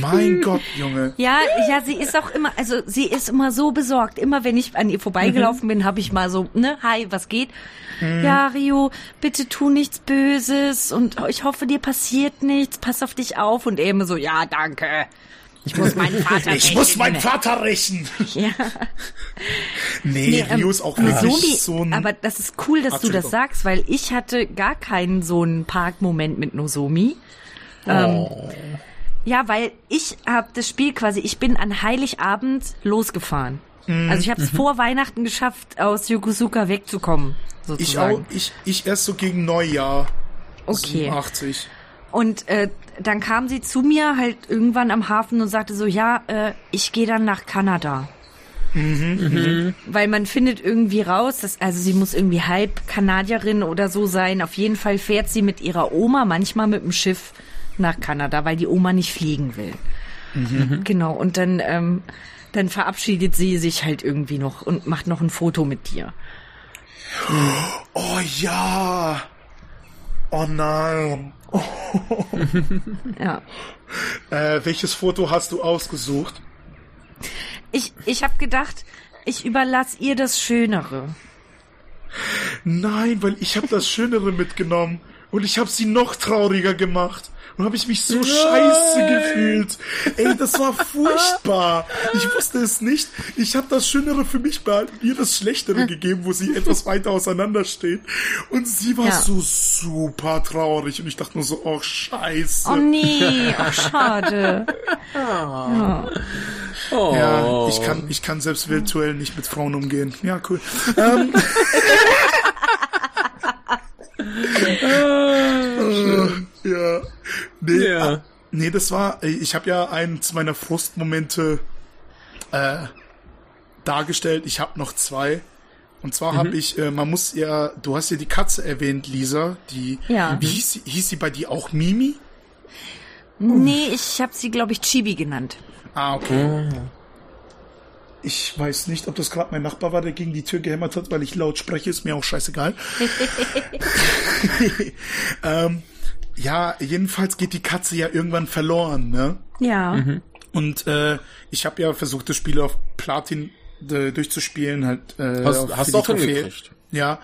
Mein Gott, Junge. Ja, ja, sie ist auch immer, also sie ist immer so besorgt. Immer wenn ich an ihr vorbeigelaufen mhm. bin, habe ich mal so, ne, hi, was geht? Mhm. Ja, Ryo, bitte tu nichts Böses und ich hoffe, dir passiert nichts. Pass auf dich auf und eben so, ja, danke. Ich muss meinen Vater rächen. Ich muss meinen Vater rächen. Ja. Nee, nee, Ryo ist auch wirklich so ein... Aber das ist cool, dass Ach, du das sagst, weil ich hatte gar keinen so einen Parkmoment mit Nozomi. Oh. Ähm, Ja, weil ich habe das Spiel quasi, ich bin an Heiligabend losgefahren. Mm. Also ich habe es mhm. vor Weihnachten geschafft, aus Yokosuka wegzukommen, sozusagen. Ich, auch, ich, ich erst so gegen Neujahr, okay. siebenundachtzig. Und äh, dann kam sie zu mir halt irgendwann am Hafen und sagte so, ja, äh, ich gehe dann nach Kanada. Mhm. Mhm. Weil man findet irgendwie raus, dass, also sie muss irgendwie halb Kanadierin oder so sein. Auf jeden Fall fährt sie mit ihrer Oma manchmal mit dem Schiff nach Kanada, weil die Oma nicht fliegen will. Mhm. Genau, und dann, ähm, dann verabschiedet sie sich halt irgendwie noch und macht noch ein Foto mit dir. Oh ja! Oh nein! Oh. Ja. Äh, welches Foto hast du ausgesucht? Ich, ich habe gedacht, ich überlasse ihr das Schönere. Nein, weil ich habe das Schönere mitgenommen und ich habe sie noch trauriger gemacht. Und habe ich mich so Nein. scheiße gefühlt. Ey, das war furchtbar. Ich wusste es nicht. Ich habe das Schönere für mich behalten, ihr das Schlechtere gegeben, wo sie etwas weiter auseinander steht. Und sie war ja. so super traurig. Und ich dachte nur so, oh, scheiße. Oh nee, oh, schade. Ja. Oh. Ja, ich kann, ich kann selbst virtuell nicht mit Frauen umgehen. Ja, cool. Ähm. Ja. Nee, yeah. ah, nee, das war, ich habe ja einen meiner Frustmomente äh, dargestellt. Ich habe noch zwei. Und zwar mhm. habe ich, äh, man muss ja, du hast ja die Katze erwähnt, Lisa. Die, ja. Wie hieß sie, hieß sie bei dir auch Mimi? Nee, ich habe sie, glaube ich, Chibi genannt. Ah, okay. Oh. Ich weiß nicht, ob das gerade mein Nachbar war, der gegen die Tür gehämmert hat, weil ich laut spreche. Ist mir auch scheißegal. ähm, ja, jedenfalls geht die Katze ja irgendwann verloren, ne? Ja. Mhm. Und äh, ich habe ja versucht, das Spiel auf Platin äh, durchzuspielen. Halt, äh, hast hast du auch hingekriegt. Ja,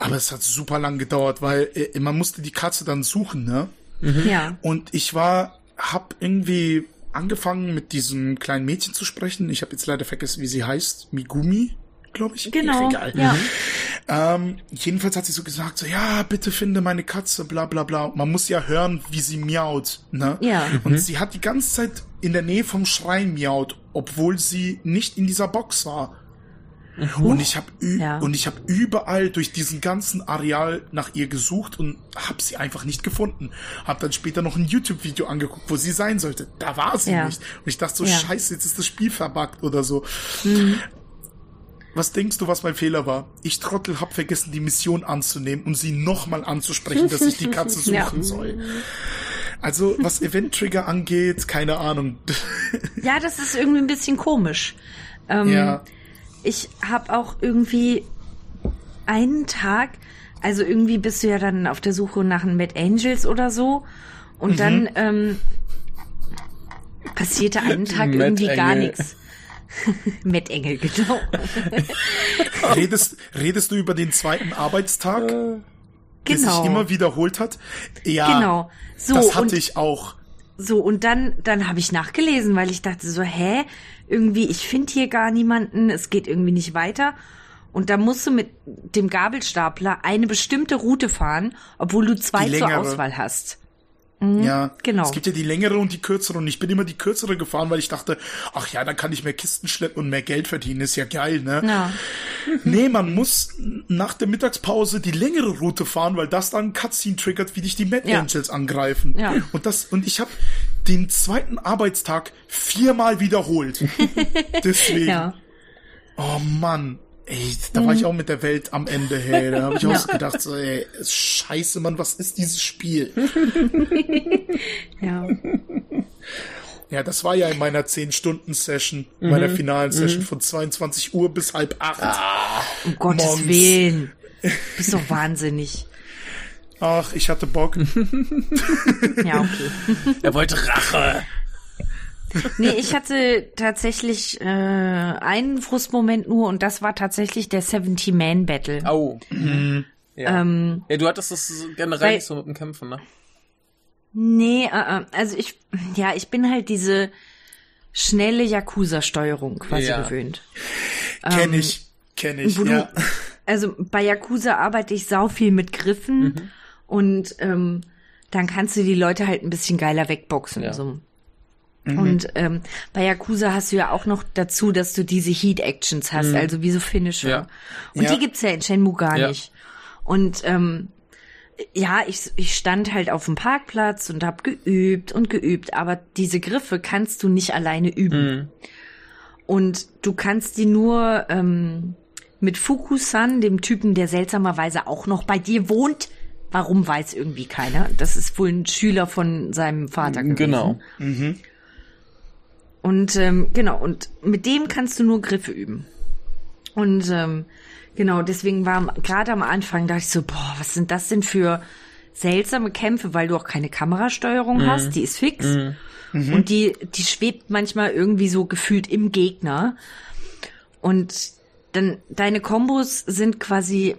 aber es hat super lang gedauert, weil äh, man musste die Katze dann suchen, ne? Mhm. Ja. Und ich war, hab irgendwie angefangen, mit diesem kleinen Mädchen zu sprechen. Ich habe jetzt leider vergessen, wie sie heißt. Migumi, glaube ich. Genau, egal. Ja. Ähm, jedenfalls hat sie so gesagt, so, ja, bitte finde meine Katze, bla bla bla. Man muss ja hören, wie sie miaut, ne? Ja. Und mhm. sie hat die ganze Zeit in der Nähe vom Schrein miaut, obwohl sie nicht in dieser Box war. Mhm. Und ich habe ü- ja. und ich habe überall durch diesen ganzen Areal nach ihr gesucht und habe sie einfach nicht gefunden. Hab dann später noch ein YouTube-Video angeguckt, wo sie sein sollte. Da war sie ja. nicht. Und ich dachte so, ja. scheiße, jetzt ist das Spiel verbuggt oder so. Mhm. Was denkst du, was mein Fehler war? Ich, Trottel, hab vergessen, die Mission anzunehmen und sie nochmal anzusprechen, dass ich die Katze suchen ja. soll. Also, was Event-Trigger angeht, keine Ahnung. Ja, das ist irgendwie ein bisschen komisch. Ähm, ja. Ich habe auch irgendwie einen Tag, also irgendwie bist du ja dann auf der Suche nach einem Mad Angels oder so und mhm. dann ähm, passierte einen Tag irgendwie gar nichts. Mad Engel, genau. redest, redest du über den zweiten Arbeitstag, äh, der genau. sich immer wiederholt hat? Ja, genau. So, das hatte und, ich auch. So, und dann, dann habe ich nachgelesen, weil ich dachte so, hä, irgendwie, ich finde hier gar niemanden, es geht irgendwie nicht weiter. Und da musst du mit dem Gabelstapler eine bestimmte Route fahren, obwohl du zwei zur Auswahl hast. Mhm, ja, genau. Es gibt ja die längere und die kürzere und ich bin immer die kürzere gefahren, weil ich dachte, ach ja, dann kann ich mehr Kisten schleppen und mehr Geld verdienen, ist ja geil, ne? Ja. Nee, man muss nach der Mittagspause die längere Route fahren, weil das dann Cutscene triggert, wie dich die Mad ja. Angels angreifen. Ja. Und das, und ich habe den zweiten Arbeitstag viermal wiederholt. Deswegen. Ja. Oh Mann. Ey, da war ich auch mit der Welt am Ende, hey. Da habe ich auch ja. so gedacht, so, ey, scheiße, Mann, was ist dieses Spiel? Ja. Ja, das war ja in meiner zehn-Stunden-Session, mhm. meiner finalen Session mhm. von zweiundzwanzig Uhr bis halb acht. Ah, um Gottes Mons. Willen. Du bist doch wahnsinnig. Ach, ich hatte Bock. Ja, okay. Er wollte Rache. Nee, ich hatte tatsächlich äh, einen Frustmoment nur und das war tatsächlich der siebzig-Man-Battle. Oh. Mhm. Ja. Ähm, ja, du hattest das generell nicht so mit dem Kämpfen, ne? Nee, äh, also ich, ja, ich bin halt diese schnelle Yakuza-Steuerung quasi ja. gewöhnt. Kenn ähm, ich, kenn ich, ja. Du, also bei Yakuza arbeite ich sau viel mit Griffen mhm. und ähm, dann kannst du die Leute halt ein bisschen geiler wegboxen, ja. so. Und ähm, bei Yakuza hast du ja auch noch dazu, dass du diese Heat-Actions hast, mhm. also wie so Finisher. Ja. Und ja. die gibt's ja in Shenmue gar ja. nicht. Und ähm, ja, ich, ich stand halt auf dem Parkplatz und hab geübt und geübt, aber diese Griffe kannst du nicht alleine üben. Mhm. Und du kannst die nur ähm, mit Fuku-San, dem Typen, der seltsamerweise auch noch bei dir wohnt. Warum weiß irgendwie keiner. Das ist wohl ein Schüler von seinem Vater gewesen. Genau. Mhm. Und ähm, genau, und mit dem kannst du nur Griffe üben. Und ähm, genau, deswegen war gerade am Anfang, dachte ich so, boah, was sind das denn für seltsame Kämpfe, weil du auch keine Kamerasteuerung mhm. hast, die ist fix. Mhm. Mhm. Und die, die schwebt manchmal irgendwie so gefühlt im Gegner. Und dann deine Kombos sind quasi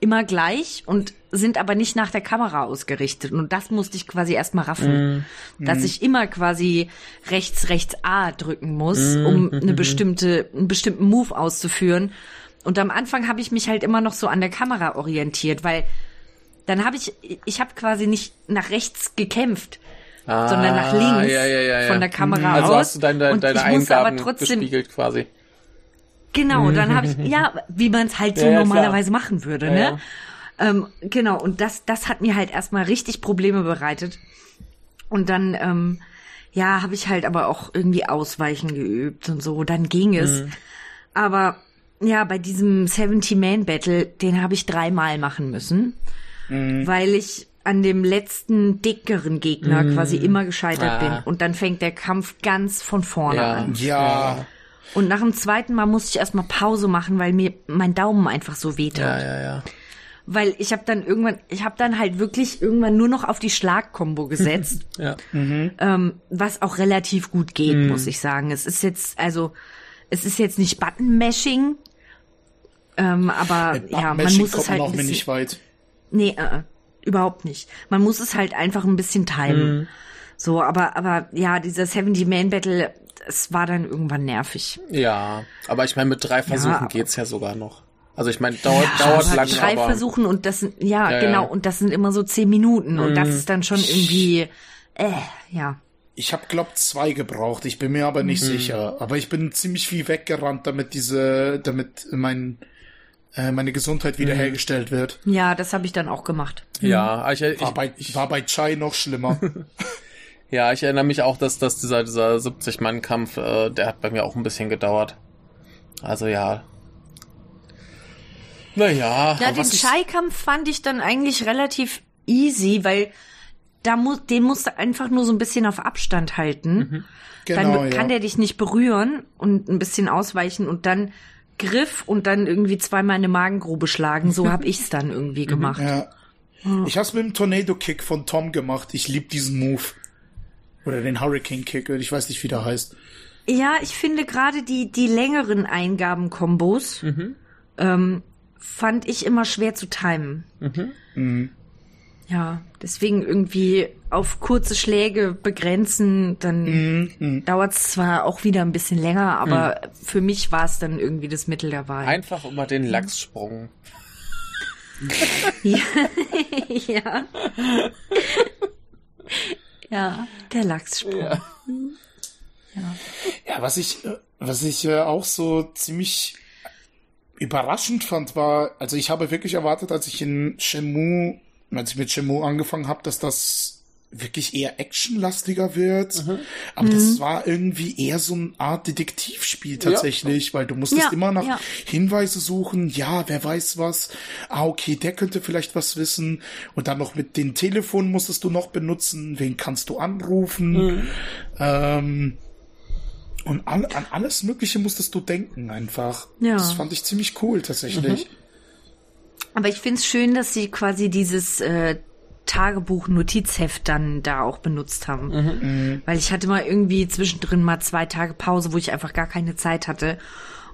immer gleich und sind aber nicht nach der Kamera ausgerichtet. Und das musste ich quasi erstmal raffen. Mm. Dass ich immer quasi rechts, rechts A drücken muss, mm. um eine bestimmte, einen bestimmten Move auszuführen. Und am Anfang habe ich mich halt immer noch so an der Kamera orientiert, weil dann habe ich, ich habe quasi nicht nach rechts gekämpft, ah, sondern nach links ja, ja, ja, ja. von der Kamera also aus. Also hast du dein, dein, deine ich Eingaben aber trotzdem, gespiegelt quasi. Genau, dann habe ich, ja, wie man es halt so ja, ja, normalerweise klar. machen würde, ja, ne? Ja. Ähm, genau, und das, das hat mir halt erstmal richtig Probleme bereitet. Und dann, ähm, ja, habe ich halt aber auch irgendwie Ausweichen geübt und so, dann ging es. Mhm. Aber ja, bei diesem siebzig-Man-Battle, den habe ich dreimal machen müssen, mhm. weil ich an dem letzten, dickeren Gegner mhm. quasi immer gescheitert ah. bin. Und dann fängt der Kampf ganz von vorne ja. an. Ja. Und nach dem zweiten Mal musste ich erstmal Pause machen, weil mir mein Daumen einfach so wehtat. Ja, ja, ja. Weil ich habe dann irgendwann, ich habe dann halt wirklich irgendwann nur noch auf die Schlag-Kombo gesetzt, ja. mhm. ähm, was auch relativ gut geht, mhm. muss ich sagen. Es ist jetzt, also, es ist jetzt nicht Button-Mashing, ähm, aber Button ja, man muss es halt auch ein bisschen, nicht weit. Nee, äh, überhaupt nicht. Man muss es halt einfach ein bisschen timen. Mhm. So, aber, aber ja, dieser siebzig-Man-Battle, es war dann irgendwann nervig. Ja, aber ich meine, mit drei Versuchen ja, geht's ja sogar noch. Also ich meine, dauert, ja, dauert aber lang. Mit drei aber Versuchen und das sind, ja, ja genau, ja. und das sind immer so zehn Minuten und mhm. das ist dann schon irgendwie, äh, ja. Ich habe, glaub, zwei gebraucht, ich bin mir aber nicht mhm. sicher. Aber ich bin ziemlich viel weggerannt, damit diese, damit mein, äh, meine Gesundheit wiederhergestellt mhm. wird. Ja, das habe ich dann auch gemacht. Mhm. Ja, ich, ich, war, bei, ich war bei Chai noch schlimmer. Ja, ich erinnere mich auch, dass, dass dieser, dieser siebzig-Mann-Kampf, äh, der hat bei mir auch ein bisschen gedauert. Also ja. Naja. Ja, den Chai-Kampf fand ich dann eigentlich relativ easy, weil da muss, den musst du einfach nur so ein bisschen auf Abstand halten. Mhm. Genau, dann kann ja. der dich nicht berühren und ein bisschen ausweichen und dann Griff und dann irgendwie zweimal eine Magengrube schlagen. So habe ich es dann irgendwie gemacht. Ja. Ich habe es mit dem Tornado Kick von Tom gemacht. Ich liebe diesen Move. Oder den Hurricane Kick. Ich weiß nicht, wie der heißt. Ja, ich finde gerade die, die längeren Eingaben-Kombos mhm. ähm, fand ich immer schwer zu timen. Mhm. Mhm. Ja, deswegen irgendwie auf kurze Schläge begrenzen, dann mm-hmm. dauert es zwar auch wieder ein bisschen länger, aber mm. für mich war es dann irgendwie das Mittel der Wahl. Einfach immer den Lachssprung. ja. ja. Ja, der Lachssprung. Ja. Ja. ja, was ich, was ich auch so ziemlich überraschend fand, war, also ich habe wirklich erwartet, als ich in Shenmue als ich mit Shenmue angefangen habe, dass das wirklich eher actionlastiger wird. Mhm. Aber mhm. das war irgendwie eher so eine Art Detektivspiel tatsächlich, ja. weil du musstest ja. immer nach ja. Hinweise suchen. Ja, wer weiß was. Ah, okay, der könnte vielleicht was wissen. Und dann noch mit den Telefonen musstest du noch benutzen. Wen kannst du anrufen? Mhm. Ähm, und an, an alles Mögliche musstest du denken einfach. Ja. Das fand ich ziemlich cool tatsächlich. Mhm. Aber ich find's schön, dass sie quasi dieses äh, Tagebuch-Notizheft dann da auch benutzt haben. Mhm. Weil ich hatte mal irgendwie zwischendrin mal zwei Tage Pause, wo ich einfach gar keine Zeit hatte.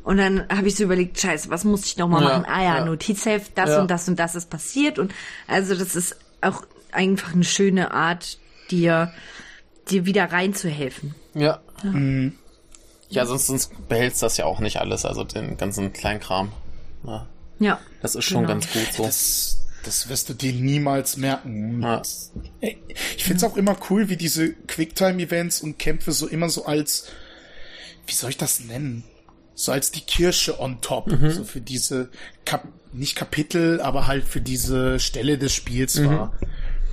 Und dann habe ich so überlegt, scheiße, was muss ich nochmal ja, machen? Ah ja, ja. Notizheft, das ja. und das und das ist passiert. Und also das ist auch einfach eine schöne Art, dir, dir wieder reinzuhelfen. Ja. Ja, mhm. ja sonst, sonst behältst du das ja auch nicht alles, also den ganzen Kleinkram. Ja. Ja. Das ist schon genau. ganz gut so. Das, das wirst du dir niemals merken. Ja. Ich find's auch immer cool, wie diese Quicktime-Events und Kämpfe so immer so als, wie soll ich das nennen? So als die Kirsche on top. Mhm. So für diese, Kap- nicht Kapitel, aber halt für diese Stelle des Spiels mhm. war.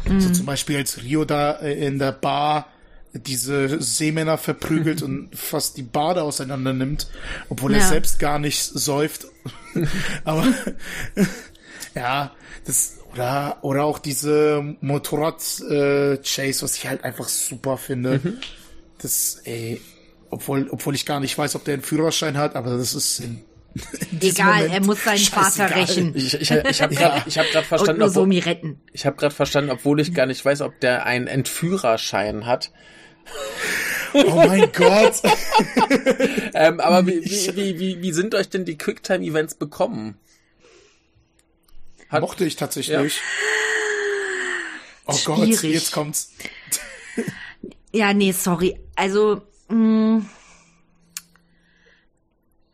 Mhm. So zum Beispiel als Ryo da in der Bar diese Seemänner verprügelt und fast die Bade auseinander nimmt, obwohl ja. er selbst gar nicht säuft. Aber ja, das oder oder auch diese Motorrad-Chase, was ich halt einfach super finde. Mhm. Das, ey, obwohl obwohl ich gar nicht weiß, ob der einen Führerschein hat, aber das ist in, in egal. Moment, er muss seinen Vater rächen. Ich, ich, ich habe gerade ja. hab verstanden, und Nozomi obwohl, retten. Ich habe gerade verstanden, obwohl ich gar nicht weiß, ob der einen Entführerschein hat. Oh mein Gott! ähm, aber wie, wie, wie, wie, wie sind euch denn die Quicktime-Events bekommen? Hat, Mochte ich tatsächlich. Ja. Oh Schwierig. Gott, jetzt kommt's. ja, nee, sorry. Also, mh,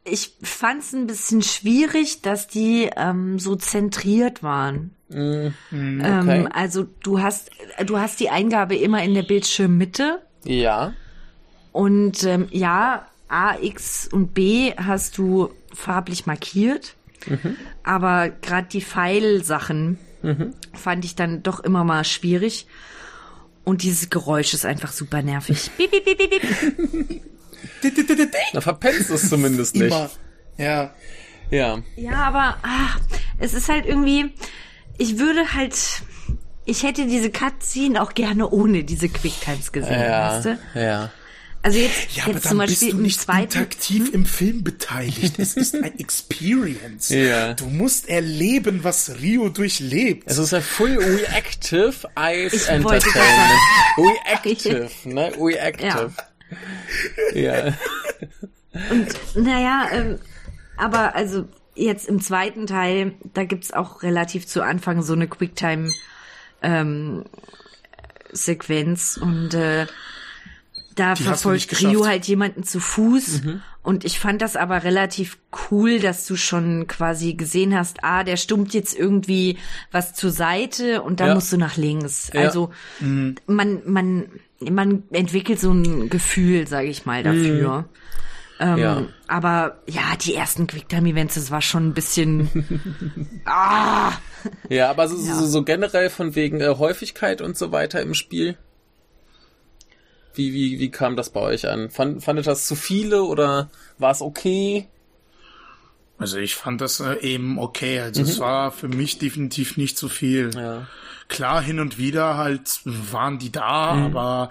ich fand's ein bisschen schwierig, dass die ähm, so zentriert waren. Mm, mm, okay. ähm, also, du hast, du hast die Eingabe immer in der Bildschirmmitte. Ja. Und ähm, ja, A, X und B hast du farblich markiert, mhm. aber gerade die Pfeilsachen mhm. fand ich dann doch immer mal schwierig. Und dieses Geräusch ist einfach super nervig. Bip, bip, bip, bip. Da verpennst du es zumindest nicht. Immer. Ja. Ja, ja, aber ach, es ist halt irgendwie, ich würde halt... Ich hätte diese Cutscene auch gerne ohne diese Quicktimes gesehen, ja, weißt du? Ja. Also jetzt, ja, jetzt aber dann zum Beispiel bist du nicht interaktiv hm? im Film beteiligt. Es ist ein Experience. Ja. Du musst erleben, was Ryo durchlebt. Es ist ein Full Reactive Ice ich Entertainment. Reactive, ne? Reactive. Ja. ja. Und naja, ähm, aber also jetzt im zweiten Teil, da gibt's auch relativ zu Anfang so eine Quicktime- Ähm, Sequenz und äh, da die verfolgt Ryo halt jemanden zu Fuß mhm. und ich fand das aber relativ cool, dass du schon quasi gesehen hast, ah, der stummt jetzt irgendwie was zur Seite und dann ja. musst du nach links. Ja. Also mhm. man man man entwickelt so ein Gefühl, sage ich mal, dafür. Mhm. Ähm, ja. Aber ja, die ersten Quicktime-Events, das war schon ein bisschen... ah! Ja, aber so, ja. so, so generell von wegen äh, Häufigkeit und so weiter im Spiel, wie, wie, wie kam das bei euch an? Fand, fandet das zu viele oder war es okay? Also ich fand das äh, eben okay. Also mhm. es war für mich definitiv nicht zu viel. Ja. klar, hin und wieder halt waren die da, mhm. aber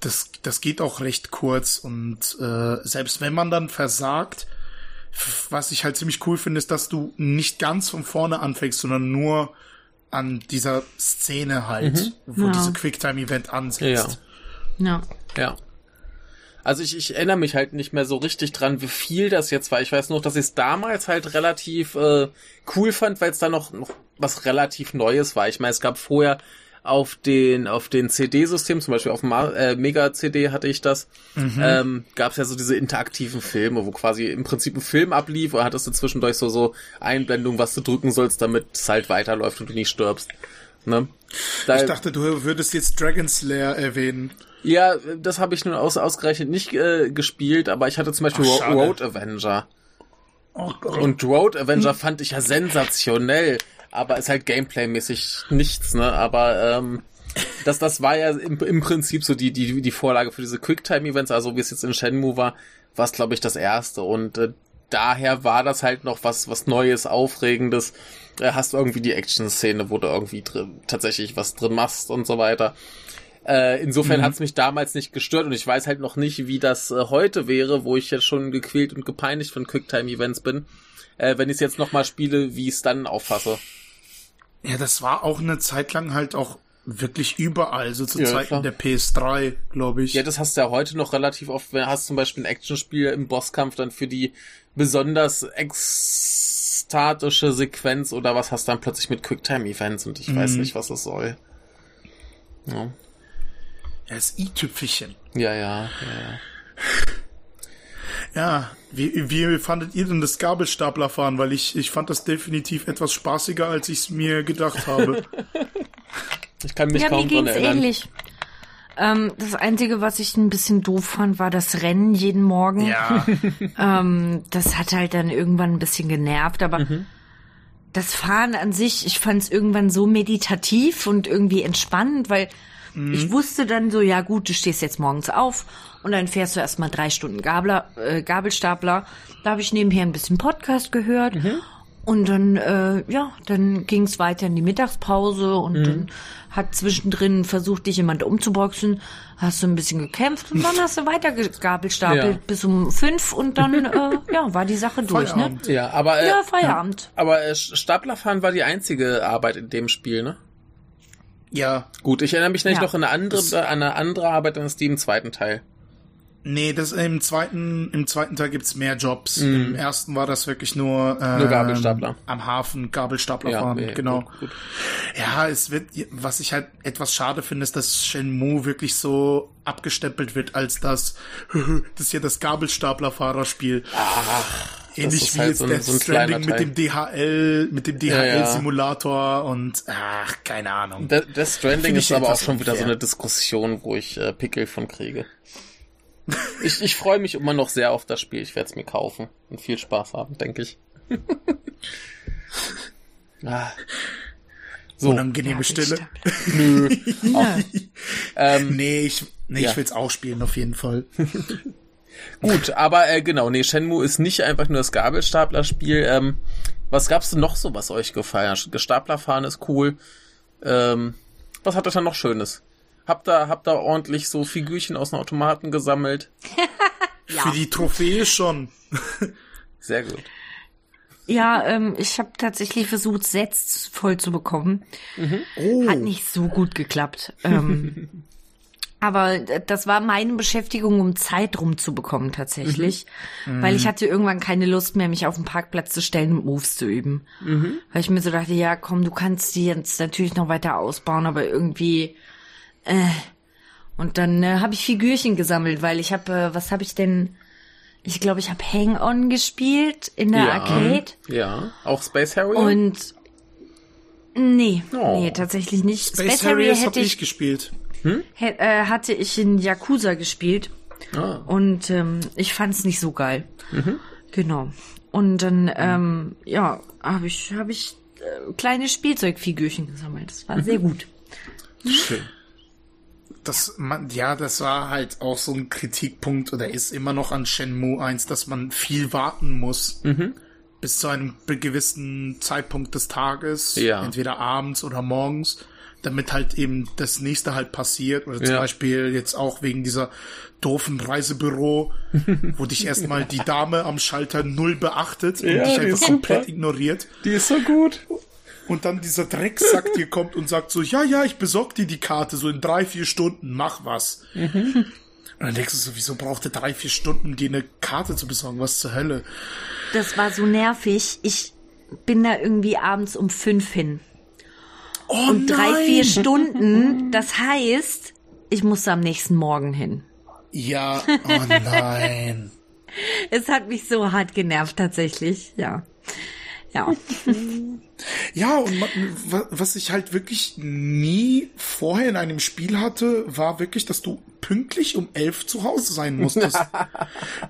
das, das geht auch recht kurz. Und äh, selbst wenn man dann versagt, was ich halt ziemlich cool finde, ist, dass du nicht ganz von vorne anfängst, sondern nur an dieser Szene halt, mhm. wo ja. diese Quicktime-Event ansetzt. Ja. Ja. ja. Also ich, ich erinnere mich halt nicht mehr so richtig dran, wie viel das jetzt war. Ich weiß noch, dass ich es damals halt relativ äh, cool fand, weil es da noch, noch was relativ Neues war. Ich meine, es gab vorher auf den auf den C D-Systemen, zum Beispiel auf dem äh, Mega-C D hatte ich das, mhm. ähm, gab es ja so diese interaktiven Filme, wo quasi im Prinzip ein Film ablief und hattest du zwischendurch so, so Einblendungen, was du drücken sollst, damit es halt weiterläuft und du nicht stirbst. Ne? Da, ich dachte, du würdest jetzt Dragon Slayer erwähnen. Ja, das habe ich nun aus, ausgerechnet nicht äh, gespielt, aber ich hatte zum Beispiel Ach, Road Avenger. Oh, und Road Avenger hm. fand ich ja sensationell, aber ist halt Gameplay-mäßig nichts, ne? Aber ähm, das, das war ja im, im Prinzip so die, die, die Vorlage für diese Quicktime-Events, also wie es jetzt in Shenmue war, war es, glaube ich, das erste. Und äh, daher war das halt noch was, was Neues, Aufregendes. Äh, hast du irgendwie die Action-Szene, wo du irgendwie drin, tatsächlich was drin machst und so weiter. Äh, insofern mhm. hat es mich damals nicht gestört und ich weiß halt noch nicht, wie das äh, heute wäre, wo ich ja schon gequält und gepeinigt von Quicktime-Events bin, äh, wenn ich es jetzt nochmal spiele, wie ich es dann auffasse. Ja, das war auch eine Zeit lang halt auch wirklich überall, so zu ja, Zeiten klar. der P S drei, glaube ich. Ja, das hast du ja heute noch relativ oft, wenn du hast zum Beispiel ein Actionspiel im Bosskampf dann für die besonders ekstatische Sequenz oder was hast du dann plötzlich mit Quicktime-Events und ich mhm. weiß nicht, was das soll. Ja. Das i-Tüpfelchen. Ja, ja, ja. Ja, ja wie, wie fandet ihr denn das Gabelstaplerfahren? Weil ich, ich fand das definitiv etwas spaßiger, als ich es mir gedacht habe. Ich kann mich ja, kaum dran erinnern. Ähnlich. Ähm, das Einzige, was ich ein bisschen doof fand, war das Rennen jeden Morgen. Ja. ähm, das hat halt dann irgendwann ein bisschen genervt, aber mhm. das Fahren an sich, ich fand es irgendwann so meditativ und irgendwie entspannend, weil ich wusste dann so, ja gut, du stehst jetzt morgens auf und dann fährst du erstmal drei Stunden Gabler, äh, Gabelstapler. Da habe ich nebenher ein bisschen Podcast gehört mhm. und dann, äh, ja, dann ging es weiter in die Mittagspause und mhm. dann hat zwischendrin versucht, dich jemand umzuboxen, hast du ein bisschen gekämpft und dann hast du weiter gegabelstapelt ja. bis um fünf und dann äh, ja, war die Sache durch. Feierabend. Ne? Ja, aber, äh, ja, Feierabend. Aber äh, Staplerfahren war die einzige Arbeit in dem Spiel, ne? Ja. Gut, ich erinnere mich nicht ja. noch an eine andere, das, an eine andere Arbeit, dann ist die im zweiten Teil. Nee, das im zweiten, im zweiten Teil gibt's mehr Jobs. Mm. Im ersten war das wirklich nur, äh, nur Gabelstapler. Am Hafen Gabelstapler ja, fahren, nee, genau. Gut, gut. Ja, es wird, was ich halt etwas schade finde, ist, dass Shenmue wirklich so abgestempelt wird als das, das ist ja das Gabelstaplerfahrerspiel. Ach. Ähnlich wie halt jetzt so ein, Death so Stranding mit dem D H L, mit dem D H L-Simulator ja, ja. und ach, keine Ahnung. De- Death Stranding ist aber auch schon unfair. Wieder so eine Diskussion, wo ich äh, Pickel von kriege. ich ich freue mich immer noch sehr auf das Spiel. Ich werde es mir kaufen und viel Spaß haben, denke ich. ah. So. Unangenehme Stille. Nö. ähm, nee, ich, nee, ja. ich will es auch spielen, auf jeden Fall. Gut, aber äh, genau, nee, Shenmue ist nicht einfach nur das Gabelstaplerspiel. Ähm, was gab's denn noch so, was euch gefallen hat? Gestaplerfahren ist cool. Ähm, was hat euch dann noch Schönes? Habt ihr habt da ordentlich so Figürchen aus den Automaten gesammelt? ja. Für die Trophäe schon. Sehr gut. Ja, ähm, ich habe tatsächlich versucht, Sets voll zu bekommen. Mhm. Oh. Hat nicht so gut geklappt. Ähm, Aber das war meine Beschäftigung, um Zeit rumzubekommen tatsächlich, mhm. weil ich hatte irgendwann keine Lust mehr, mich auf den Parkplatz zu stellen und Moves zu üben. Mhm. Weil ich mir so dachte, ja komm, du kannst die jetzt natürlich noch weiter ausbauen, aber irgendwie äh. Und dann äh, habe ich Figürchen gesammelt, weil ich habe, äh, was habe ich denn, ich glaube, ich habe Hang On gespielt in der ja. Arcade. Ja, auch Space Harrier? Und nee, oh. nee, tatsächlich nicht. Space, Space Harrier hätte hab ich gespielt. Hm? Hatte ich in Yakuza gespielt ah. und ähm, ich fand's nicht so geil. Mhm. Genau. Und dann ähm, ja, habe ich habe ich äh, kleine Spielzeugfigürchen gesammelt. Das war mhm. sehr gut. Mhm. Schön. Das man, ja, das war halt auch so ein Kritikpunkt oder ist immer noch an Shenmue eins, dass man viel warten muss mhm. bis zu einem gewissen Zeitpunkt des Tages, ja. entweder abends oder morgens. damit halt eben das nächste halt passiert. Oder zum ja. Beispiel jetzt auch wegen dieser doofen Reisebüro, wo dich erstmal die Dame am Schalter null beachtet und ja, dich einfach komplett super. Ignoriert. Die ist so gut. Und dann dieser Drecksack dir kommt und sagt so, ja, ja, ich besorg dir die Karte, so in drei, vier Stunden, mach was. Mhm. Und dann denkst du so, wieso braucht er drei, vier Stunden, dir eine Karte zu besorgen? Was zur Hölle? Das war so nervig. Ich bin da irgendwie abends um fünf hin. Oh und nein. drei, vier Stunden, das heißt, ich musste am nächsten Morgen hin. Ja, oh nein. Es hat mich so hart genervt, tatsächlich, ja. Ja. Ja, und man, was ich halt wirklich nie vorher in einem Spiel hatte, war wirklich, dass du pünktlich um elf zu Hause sein musstest.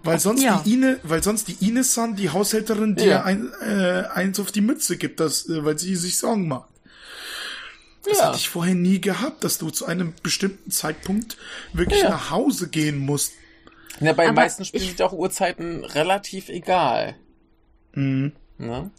Weil sonst ja. die Ine, weil sonst die Ine-san, die Haushälterin, die ja. ein, äh, eins auf die Mütze gibt, das, weil sie sich Sorgen macht. Das ja. hatte ich vorher nie gehabt, dass du zu einem bestimmten Zeitpunkt wirklich ja. nach Hause gehen musst. Ja, bei den meisten Spielen sind auch Uhrzeiten relativ egal. Mhm. Ne?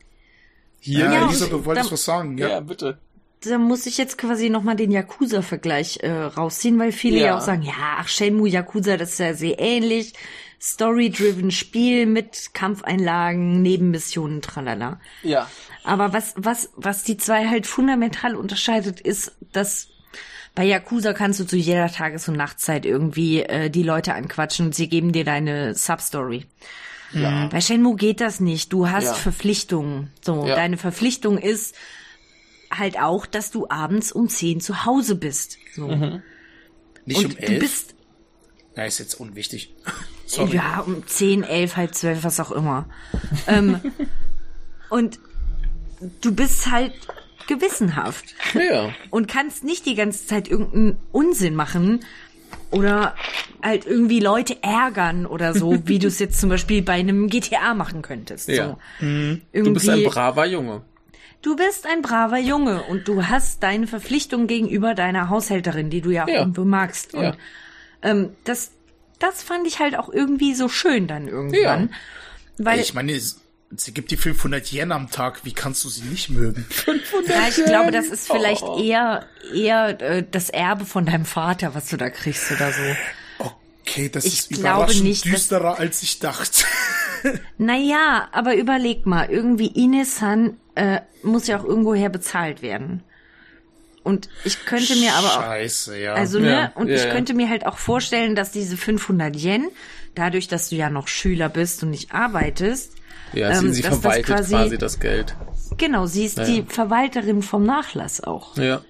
Hier, ja, Elisabeth, du wolltest was sagen. Ja, ja, bitte. Da muss ich jetzt quasi nochmal den Yakuza-Vergleich äh, rausziehen, weil viele ja. ja auch sagen, ja, ach, Shenmue, Yakuza, das ist ja sehr ähnlich. Story-driven Spiel mit Kampfeinlagen, Nebenmissionen, tralala. Ja. Aber was, was, was die zwei halt fundamental unterscheidet, ist, dass bei Yakuza kannst du zu jeder Tages- und Nachtzeit irgendwie äh, die Leute anquatschen und sie geben dir deine Substory. Ja. Bei Shenmue geht das nicht. Du hast ja. Verpflichtungen. So, ja. Deine Verpflichtung ist halt auch, dass du abends um zehn zu Hause bist. So. Mhm. Nicht und um elf? Du bist... Na, ist jetzt unwichtig. Sorry. Ja, um zehn, elf, halb zwölf, was auch immer. ähm, und du bist halt gewissenhaft. Ja. Und kannst nicht die ganze Zeit irgendeinen Unsinn machen, oder halt irgendwie Leute ärgern oder so, wie du es jetzt zum Beispiel bei einem G T A machen könntest. Ja. So. Mhm. Du bist ein braver Junge. Du bist ein braver Junge und du hast deine Verpflichtung gegenüber deiner Haushälterin, die du ja, ja. irgendwo magst. Und ja. ähm, das, das fand ich halt auch irgendwie so schön dann irgendwann. Ja. Weil ich meine, sie gibt dir fünfhundert Yen am Tag, wie kannst du sie nicht mögen? Ja, ich glaube, das ist vielleicht oh. eher eher äh, das Erbe von deinem Vater, was du da kriegst oder so. Okay, das ich ist überraschend nicht, düsterer, als ich dachte. Naja, aber überleg mal, irgendwie Ine-san äh, muss ja auch irgendwoher bezahlt werden. Und ich könnte mir aber auch... Scheiße, ja. Also, ne, ja, und ja, ich ja. könnte mir halt auch vorstellen, dass diese fünfhundert Yen, dadurch, dass du ja noch Schüler bist und nicht arbeitest, ja, sie, ähm, sie verwaltet das quasi, quasi das Geld. Genau, sie ist ja. die Verwalterin vom Nachlass auch. Ja,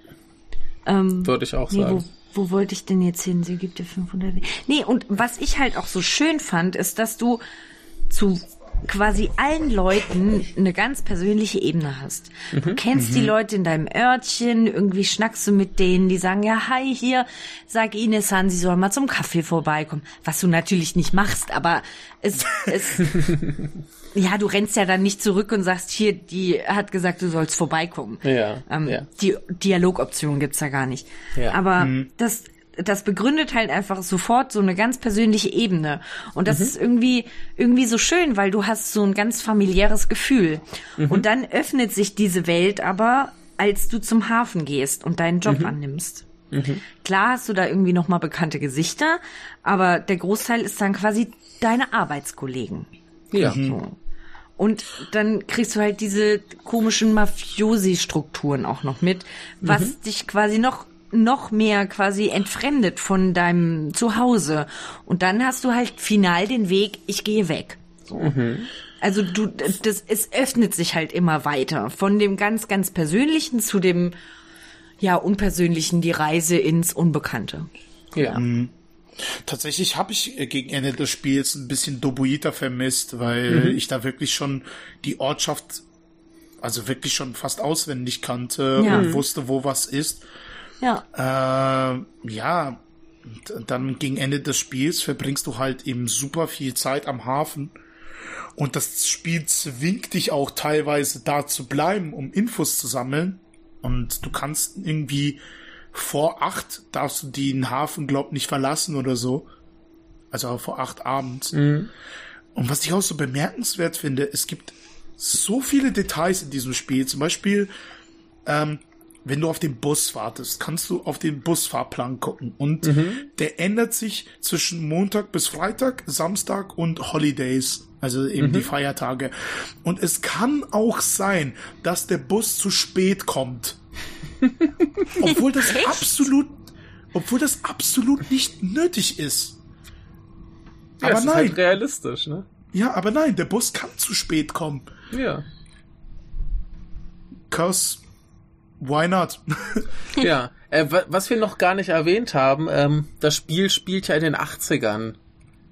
ähm, würde ich auch nee, sagen. Wo, wo wollte ich denn jetzt hin? Sie gibt dir fünfhundert. Nee, und was ich halt auch so schön fand, ist, dass du zu quasi allen Leuten eine ganz persönliche Ebene hast. Du mhm. kennst mhm. die Leute in deinem Örtchen, irgendwie schnackst du mit denen, die sagen, ja, hi, hier, sag Ine-san, sie soll mal zum Kaffee vorbeikommen. Was du natürlich nicht machst, aber es... es ja, du rennst ja dann nicht zurück und sagst, hier, die hat gesagt, du sollst vorbeikommen. Ja, ähm, ja. Die Dialogoption gibt's ja gar nicht. Ja. Aber mhm. das, das begründet halt einfach sofort so eine ganz persönliche Ebene. Und das mhm. ist irgendwie, irgendwie so schön, weil du hast so ein ganz familiäres Gefühl. Mhm. Und dann öffnet sich diese Welt aber, als du zum Hafen gehst und deinen Job mhm. annimmst. Mhm. Klar hast du da irgendwie nochmal bekannte Gesichter, aber der Großteil ist dann quasi deine Arbeitskollegen. Ja. Mhm. So. Und dann kriegst du halt diese komischen Mafiosi-Strukturen auch noch mit, was mhm. dich quasi noch noch mehr quasi entfremdet von deinem Zuhause. Und dann hast du halt final den Weg, ich gehe weg. So. Mhm. Also du, das, es öffnet sich halt immer weiter. Von dem ganz, ganz Persönlichen zu dem, ja, Unpersönlichen, die Reise ins Unbekannte. Ja. Mhm. Tatsächlich habe ich gegen Ende des Spiels ein bisschen Dobuita vermisst, weil mhm. ich da wirklich schon die Ortschaft, also wirklich schon fast auswendig kannte ja. und wusste, wo was ist. Ja. Äh, ja, und dann gegen Ende des Spiels verbringst du halt eben super viel Zeit am Hafen und das Spiel zwingt dich auch teilweise da zu bleiben, um Infos zu sammeln und du kannst irgendwie vor acht darfst du den Hafen, glaub, nicht verlassen oder so. Also vor acht abends. Mhm. Und was ich auch so bemerkenswert finde, es gibt so viele Details in diesem Spiel. Zum Beispiel ähm, wenn du auf den Bus wartest, kannst du auf den Busfahrplan gucken. Und mhm. der ändert sich zwischen Montag bis Freitag, Samstag und Holidays. Also eben mhm. die Feiertage. Und es kann auch sein, dass der Bus zu spät kommt. Obwohl das Echt? absolut, obwohl das absolut nicht nötig ist. Ja, aber es nein. ist halt realistisch, ne? Ja, aber nein, der Bus kann zu spät kommen. Ja. Cause why not? Ja. Äh, wa- was wir noch gar nicht erwähnt haben, ähm, das Spiel spielt ja in den achtzigern.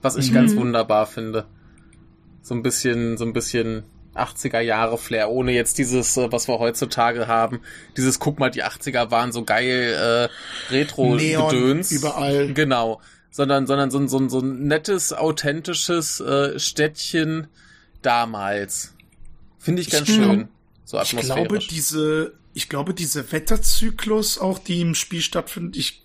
Was ich mhm. ganz wunderbar finde. So ein bisschen, so ein bisschen achtziger-Jahre-Flair, ohne jetzt dieses, was wir heutzutage haben, dieses, guck mal, die achtziger waren so geil, äh, Retro-Gedöns. Überall. Genau. Sondern, sondern so ein, so ein, so ein nettes, authentisches, äh, Städtchen damals. Finde ich ganz ich schön. Glaub, so atmosphärisch. Ich glaube, diese, ich glaube, diese Wetterzyklus auch, die im Spiel stattfindet, ich,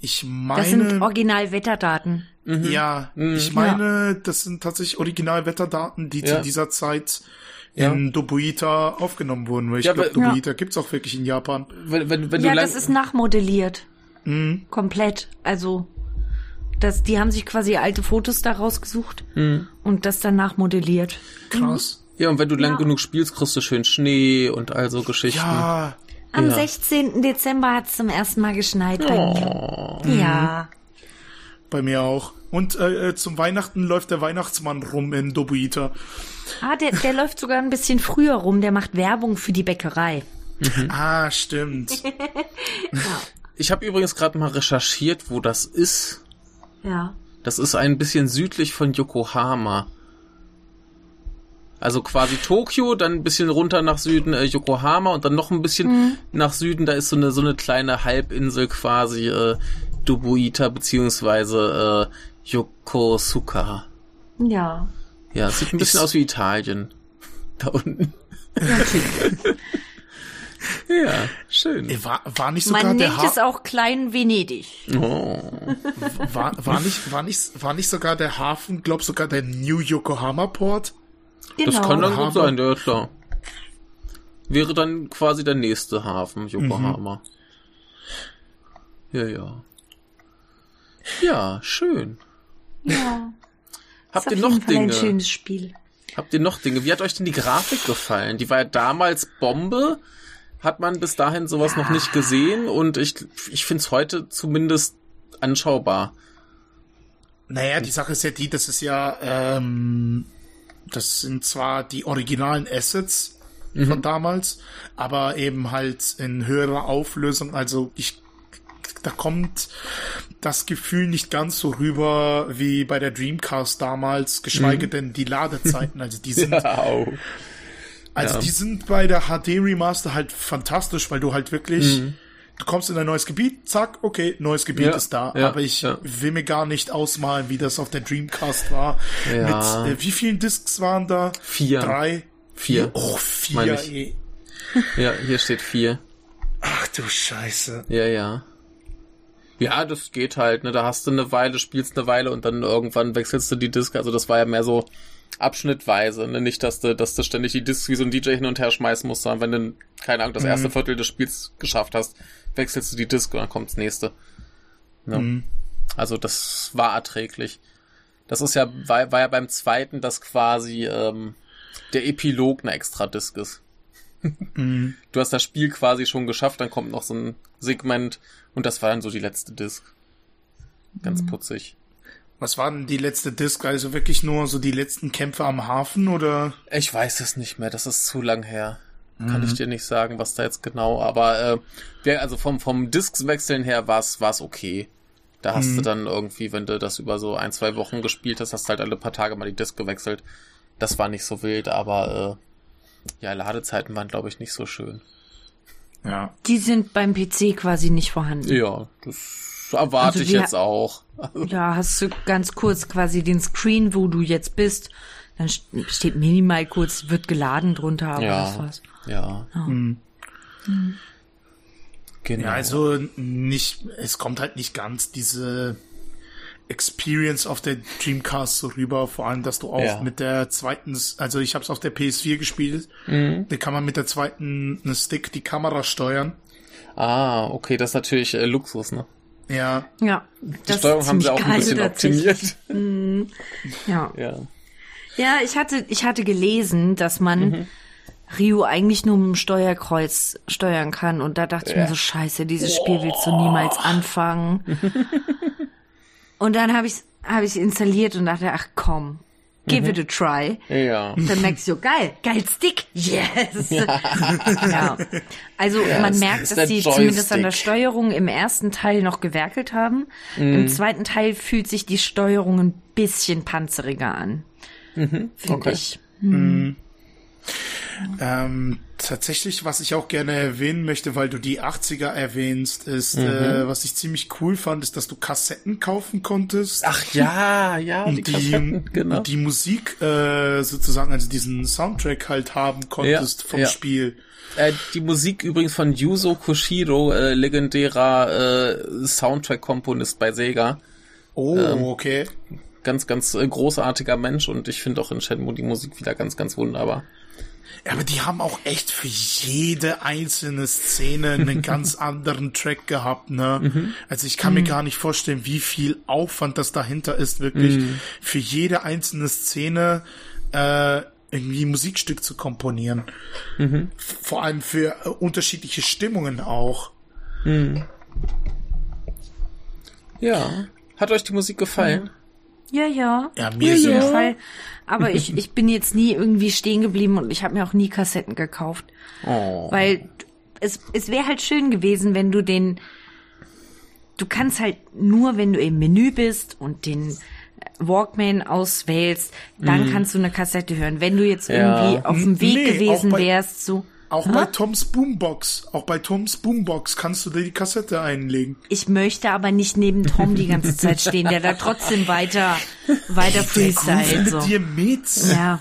ich meine. Das sind Original-Wetterdaten. Mhm. Ja, mhm. ich meine, das sind tatsächlich Original-Wetterdaten, die ja. zu dieser Zeit ja. in Dobuita aufgenommen wurden. Weil ich ja, glaube, Dobuita ja. gibt's auch wirklich in Japan. Wenn, wenn, wenn ja, du das lang- ist nachmodelliert. Mhm. Komplett. Also, das, die haben sich quasi alte Fotos da rausgesucht mhm. und das dann nachmodelliert. Krass. Mhm. Ja, und wenn du ja. lang genug spielst, kriegst du schön Schnee und all so Geschichten. Ja. Am ja. sechzehnten Dezember hat's zum ersten Mal geschneit. Oh. Bei mir. Ja. Bei mir auch. Und äh, zum Weihnachten läuft der Weihnachtsmann rum in Dobuita. Ah, der, der läuft sogar ein bisschen früher rum. Der macht Werbung für die Bäckerei. Mhm. Ah, stimmt. ja. Ich habe übrigens gerade mal recherchiert, wo das ist. Ja. Das ist ein bisschen südlich von Yokohama. Also quasi Tokio, dann ein bisschen runter nach Süden äh, Yokohama und dann noch ein bisschen mhm. nach Süden. Da ist so eine so eine kleine Halbinsel quasi äh, Dobuita beziehungsweise äh, Yokosuka. Ja. Ja, sieht ein bisschen ich aus wie Italien. Da unten. Okay. Ja, schön. War, war nicht sogar Man nennt ha- es auch Klein-Venedig. Oh. War, war, nicht, war, nicht, war nicht sogar der Hafen, glaub sogar der New Yokohama-Port? Genau. Das kann dann gut sein, ja klar. Wäre dann quasi der nächste Hafen, Yokohama. Mhm. Ja, ja. Ja, schön. Ja. Habt ist ihr auf jeden noch Fall Dinge? Ein schönes Spiel. Habt ihr noch Dinge? Wie hat euch denn die Grafik gefallen? Die war ja damals Bombe. Hat man bis dahin sowas ja. noch nicht gesehen und ich, ich finde es heute zumindest anschaubar. Naja, die Sache ist ja die, das ist ja, ähm, das sind zwar die originalen Assets mhm. von damals, aber eben halt in höherer Auflösung, also ich, da kommt das Gefühl nicht ganz so rüber wie bei der Dreamcast damals, geschweige mhm. denn die Ladezeiten, also die sind... ja, oh. Also ja. die sind bei der H D-Remaster halt fantastisch, weil du halt wirklich, mhm. du kommst in ein neues Gebiet, zack, okay, neues Gebiet ja, ist da. Ja, aber ich ja. will mir gar nicht ausmalen, wie das auf der Dreamcast war. Ja. Mit äh, wie vielen Discs waren da? Vier. Drei? Vier. Oh, vier, ey. Ja, hier steht vier. Ach du Scheiße. Ja, ja. Ja, das geht halt, ne? Da hast du eine Weile, spielst eine Weile und dann irgendwann wechselst du die Disc. Also das war ja mehr so... abschnittweise, ne? Nicht, dass du, dass du ständig die Discs wie so ein D J hin und her schmeißen musst, sondern wenn du, keine Ahnung, das erste mhm. Viertel des Spiels geschafft hast, wechselst du die Disc und dann kommt's nächste. Ne? Mhm. Also das war erträglich. Das ist ja, war, war ja beim zweiten, dass quasi ähm, der Epilog eine extra Disc ist. mhm. Du hast das Spiel quasi schon geschafft, dann kommt noch so ein Segment und das war dann so die letzte Disc. Ganz mhm. putzig. Was war denn die letzte Disc? Also wirklich nur so die letzten Kämpfe am Hafen, oder? Ich weiß es nicht mehr, das ist zu lang her. Mhm. Kann ich dir nicht sagen, was da jetzt genau, aber äh, also vom, vom Discs-Wechseln her war es okay. Da hast mhm. du dann irgendwie, wenn du das über so ein, zwei Wochen gespielt hast, hast du halt alle paar Tage mal die Disc gewechselt. Das war nicht so wild, aber äh, ja, Ladezeiten waren, glaube ich, nicht so schön. Ja. Die sind beim P C quasi nicht vorhanden. Ja, das... So erwarte also ich jetzt ha- auch. Ja, hast du ganz kurz quasi den Screen, wo du jetzt bist. Dann steht minimal kurz, wird geladen drunter, aber ja, das war's. Ja. ja. Mhm. Mhm. Genau. Ja, also nicht, es kommt halt nicht ganz diese Experience auf der Dreamcast so rüber, vor allem, dass du auch ja. mit der zweiten, also ich habe es auf der P S vier gespielt, mhm. da kann man mit der zweiten Stick die Kamera steuern. Ah, okay, das ist natürlich äh, Luxus, ne? Ja. Ja. Die Steuerung haben sie auch ein bisschen optimiert. Mm, ja. ja. Ja, ich hatte, ich hatte gelesen, dass man mhm. Ryo eigentlich nur mit dem Steuerkreuz steuern kann. Und da dachte ja. ich mir so, scheiße, dieses oh. Spiel willst du niemals anfangen. Und dann habe ich habe ich installiert und dachte, ach komm, give mhm. it a try. Ja. Und dann merkst du, geil, geil Stick, yes. Ja. ja. Also ja, man merkt, dass die zumindest an der Steuerung im ersten Teil noch gewerkelt haben. Mhm. Im zweiten Teil fühlt sich die Steuerung ein bisschen panzeriger an. Mhm. Finde okay. ich. Mhm. Ähm, tatsächlich, was ich auch gerne erwähnen möchte, weil du die achtziger erwähnst, ist, mhm. äh, was ich ziemlich cool fand, ist, dass du Kassetten kaufen konntest. Ach ja, ja. Und die, die, genau. die Musik äh, sozusagen, also diesen Soundtrack halt haben konntest ja, vom ja. Spiel. Äh, die Musik übrigens von Yuzo Koshiro, äh, legendärer äh, Soundtrack-Komponist bei Sega. Oh, ähm, okay. Ganz, ganz äh, großartiger Mensch, und ich finde auch in Shenmue die Musik wieder ganz, ganz wunderbar. Ja, aber die haben auch echt für jede einzelne Szene einen ganz anderen Track gehabt, ne? Mhm. Also ich kann mhm. mir gar nicht vorstellen, wie viel Aufwand das dahinter ist, wirklich mhm. für jede einzelne Szene äh, irgendwie ein Musikstück zu komponieren. Mhm. Vor allem für äh, unterschiedliche Stimmungen auch. Mhm. Ja. Hat euch die Musik gefallen? Mhm. Ja, ja. Ja, mir auf jeden Fall. Aber ich, ich bin jetzt nie irgendwie stehen geblieben, und ich habe mir auch nie Kassetten gekauft. Oh. Weil es, es wäre halt schön gewesen, wenn du den, du kannst halt nur, wenn du im Menü bist und den Walkman auswählst, dann mm. kannst du eine Kassette hören. Wenn du jetzt irgendwie ja. auf dem Weg nee, gewesen bei, wärst, so. Auch huh? bei Toms Boombox, auch bei Toms Boombox kannst du dir die Kassette einlegen. Ich möchte aber nicht neben Tom die ganze Zeit stehen, der da trotzdem weiter, weiter Freestyle. So. Mit dir mit. Ja.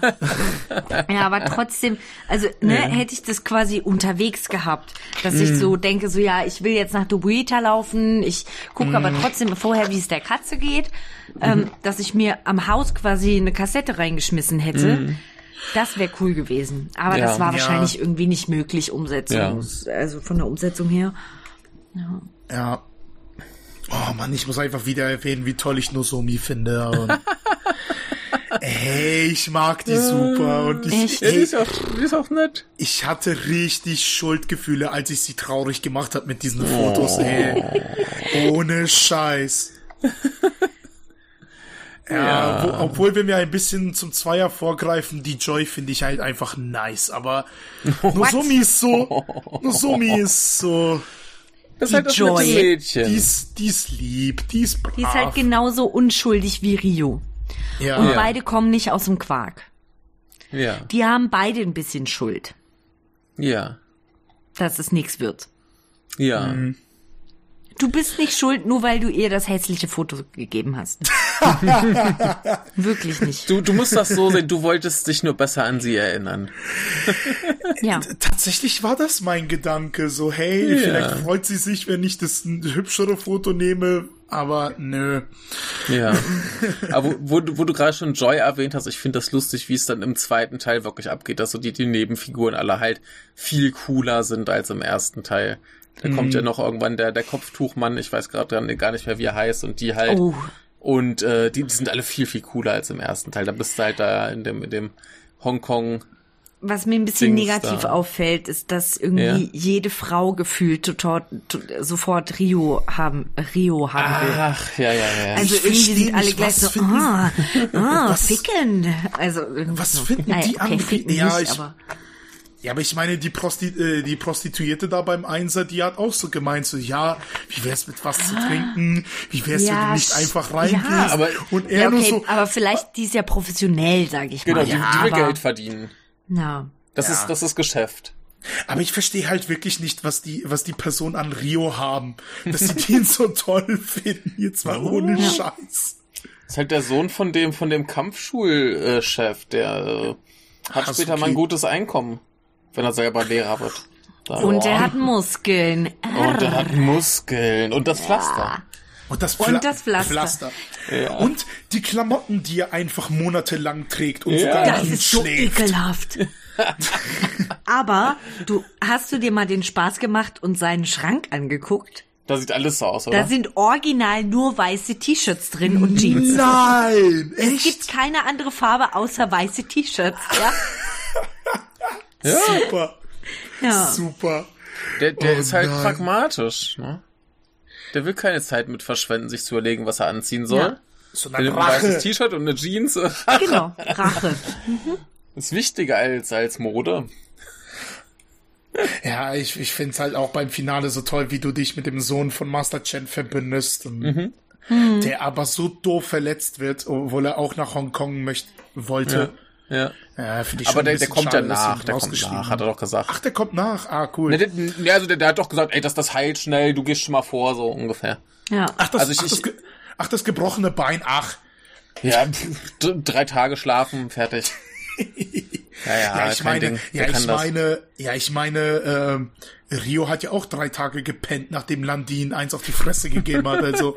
ja, aber trotzdem, also ne, ja. hätte ich das quasi unterwegs gehabt, dass mm. ich so denke, so ja, ich will jetzt nach Dobuita laufen, ich gucke mm. aber trotzdem vorher, wie es der Katze geht, mm. ähm, dass ich mir am Haus quasi eine Kassette reingeschmissen hätte. Mm. Das wäre cool gewesen. Aber ja. das war wahrscheinlich ja. irgendwie nicht möglich, Umsetzung. Ja. Also von der Umsetzung her. Ja. ja. Oh Mann, ich muss einfach wieder erwähnen, wie toll ich Nozomi finde. Und hey, ich mag die super. Und ich, ja, die, ist auch, die ist auch nett. Ich hatte richtig Schuldgefühle, als ich sie traurig gemacht habe mit diesen Fotos. Oh. Ey. Ohne Scheiß. Ja, ja. Wo, obwohl, wenn wir ein bisschen zum Zweier vorgreifen, die Joy finde ich halt einfach nice, aber Nozomi ist so, Nozomi ist so, das die halt das Joy, Mädchen. Die ist, die ist lieb, die ist brav. Die ist halt genauso unschuldig wie Ryo. Ja. Und ja. beide kommen nicht aus dem Quark. Ja. Die haben beide ein bisschen Schuld. Ja. Dass es nichts wird. Ja. Mhm. Du bist nicht schuld, nur weil du ihr das hässliche Foto gegeben hast. Wirklich nicht. Du, du musst das so sehen, du wolltest dich nur besser an sie erinnern. Ja. Tatsächlich war das mein Gedanke, so hey, ja. vielleicht freut sie sich, wenn ich das hübschere Foto nehme, aber nö. Ja, aber wo, wo du gerade schon Joy erwähnt hast, ich finde das lustig, wie es dann im zweiten Teil wirklich abgeht, dass so die, die Nebenfiguren alle halt viel cooler sind als im ersten Teil. Da kommt ja noch irgendwann der, der Kopftuchmann, ich weiß gerade gar nicht mehr, wie er heißt, und die halt. Oh. Und äh, die, die sind alle viel, viel cooler als im ersten Teil. Da bist du halt da in dem, in dem Hongkong. Was mir ein bisschen Dings negativ da. Auffällt, ist, dass irgendwie ja. jede Frau gefühlt total, to, sofort Ryo haben, Ryo haben will. Ach, ja, ja, ja. Also ich irgendwie sind alle nicht, gleich so, ah, ah, ficken. Also, was finden naja, die okay, an? Ficken ja, nicht, ich, aber... Ja, aber ich meine, die, Prosti- äh, die Prostituierte da beim Einser, die hat auch so gemeint, so, ja, wie wär's mit was zu trinken? Wie wär's, ja, wenn du nicht einfach reingehst? Ja, aber, und er ja, okay, nur so, aber vielleicht, die ist ja professionell, sag ich genau, mal. Genau, die, die will aber, Geld verdienen. Na. Das ja. ist, das ist Geschäft. Aber ich verstehe halt wirklich nicht, was die, was die Personen an Ryo haben, dass sie den so toll finden, jetzt mal ohne ja. Scheiß. Das ist halt der Sohn von dem, von dem Kampfschulchef, der, äh, hat Hazuki. Später mal ein gutes Einkommen. Wenn er selber Lehrer wird. Da, und oh. der hat Muskeln. Und der hat Muskeln. Und das Pflaster. Und das, Pfla- und das Pflaster. Pflaster. Ja. Und die Klamotten, die er einfach monatelang trägt und ja. sogar das nicht ist so schläft. Ekelhaft. Aber du hast du dir mal den Spaß gemacht und seinen Schrank angeguckt? Da sieht alles so aus, oder? Da sind original nur weiße T-Shirts drin und Jeans. Nein, echt? Es gibt keine andere Farbe außer weiße T-Shirts, ja? Ja. Super. Ja. Super. Der, der oh ist halt nein. pragmatisch, ne? Der will keine Zeit mit verschwenden, sich zu überlegen, was er anziehen soll. Ja. So eine Rache. Ein weißes T-Shirt und eine Jeans. Genau, Rache. Mhm. Ist wichtiger als, als Mode. Ja, ich, ich finde es halt auch beim Finale so toll, wie du dich mit dem Sohn von Master Chen verbündest, mhm. der aber so doof verletzt wird, obwohl er auch nach Hongkong möchte, wollte. Ja, ja. ja finde ich aber schon der, ein bisschen der kommt schade, danach, der kommt nach, hat er doch gesagt. Ach, der kommt nach, ah, cool. Ne, der, also der, der hat doch gesagt, ey, das, das heilt schnell, du gehst schon mal vor, so ungefähr. Ja. Ach, das, also ich, ach, das, ach, das gebrochene Bein, ach. Ja, drei Tage schlafen, fertig. Ja, ja, ja, ich meine, ja, ich meine, ja, ich meine, ähm, Ryo hat ja auch drei Tage gepennt, nachdem Lan Di ihn eins auf die Fresse gegeben hat, also.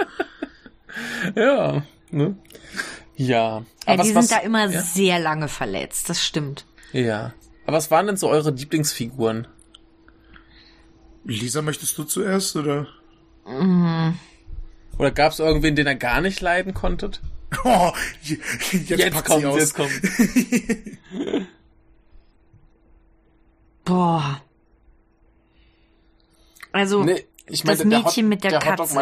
Ja, ne? Ja. Aber ja, was, die sind was, da immer ja? sehr lange verletzt, das stimmt. Ja. Aber was waren denn so eure Lieblingsfiguren? Lisa, möchtest du zuerst, oder? Mhm. Oder gab's irgendwen, den ihr gar nicht leiden konntet? Oh, jetzt jetzt kommt, aus. jetzt kommt. Boah. Also, nee, ich meine, das Mädchen mit der Katze,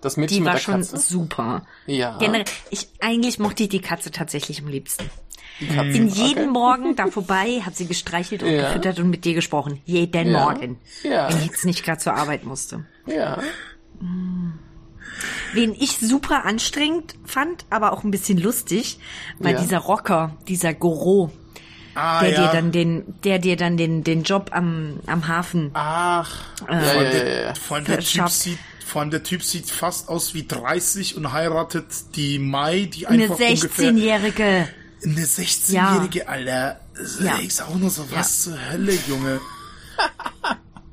das Mädchen mit der Katze, die war schon super. Ja. Generell, ich, eigentlich mochte ich die Katze tatsächlich am liebsten. Ich bin jeden okay. Morgen da vorbei, hab sie gestreichelt und ja. gefüttert und mit dir gesprochen. Jeden ja. Morgen. Ja. Wenn ich jetzt nicht gerade zur Arbeit musste. Ja. Hm. Wen ich super anstrengend fand, aber auch ein bisschen lustig, war ja. dieser Rocker, dieser Goro, ah, der ja. dir dann den, der dir dann den, den Job am, am Hafen. Ach, äh, von der, der, der Typ sieht, von der Typ sieht fast aus wie dreißig und heiratet die Mai, die einfach eine sechzehnjährige. Eine sechzehnjährige, ja. Alter. Ja. Ich sag auch nur so, was ja. zur Hölle, Junge.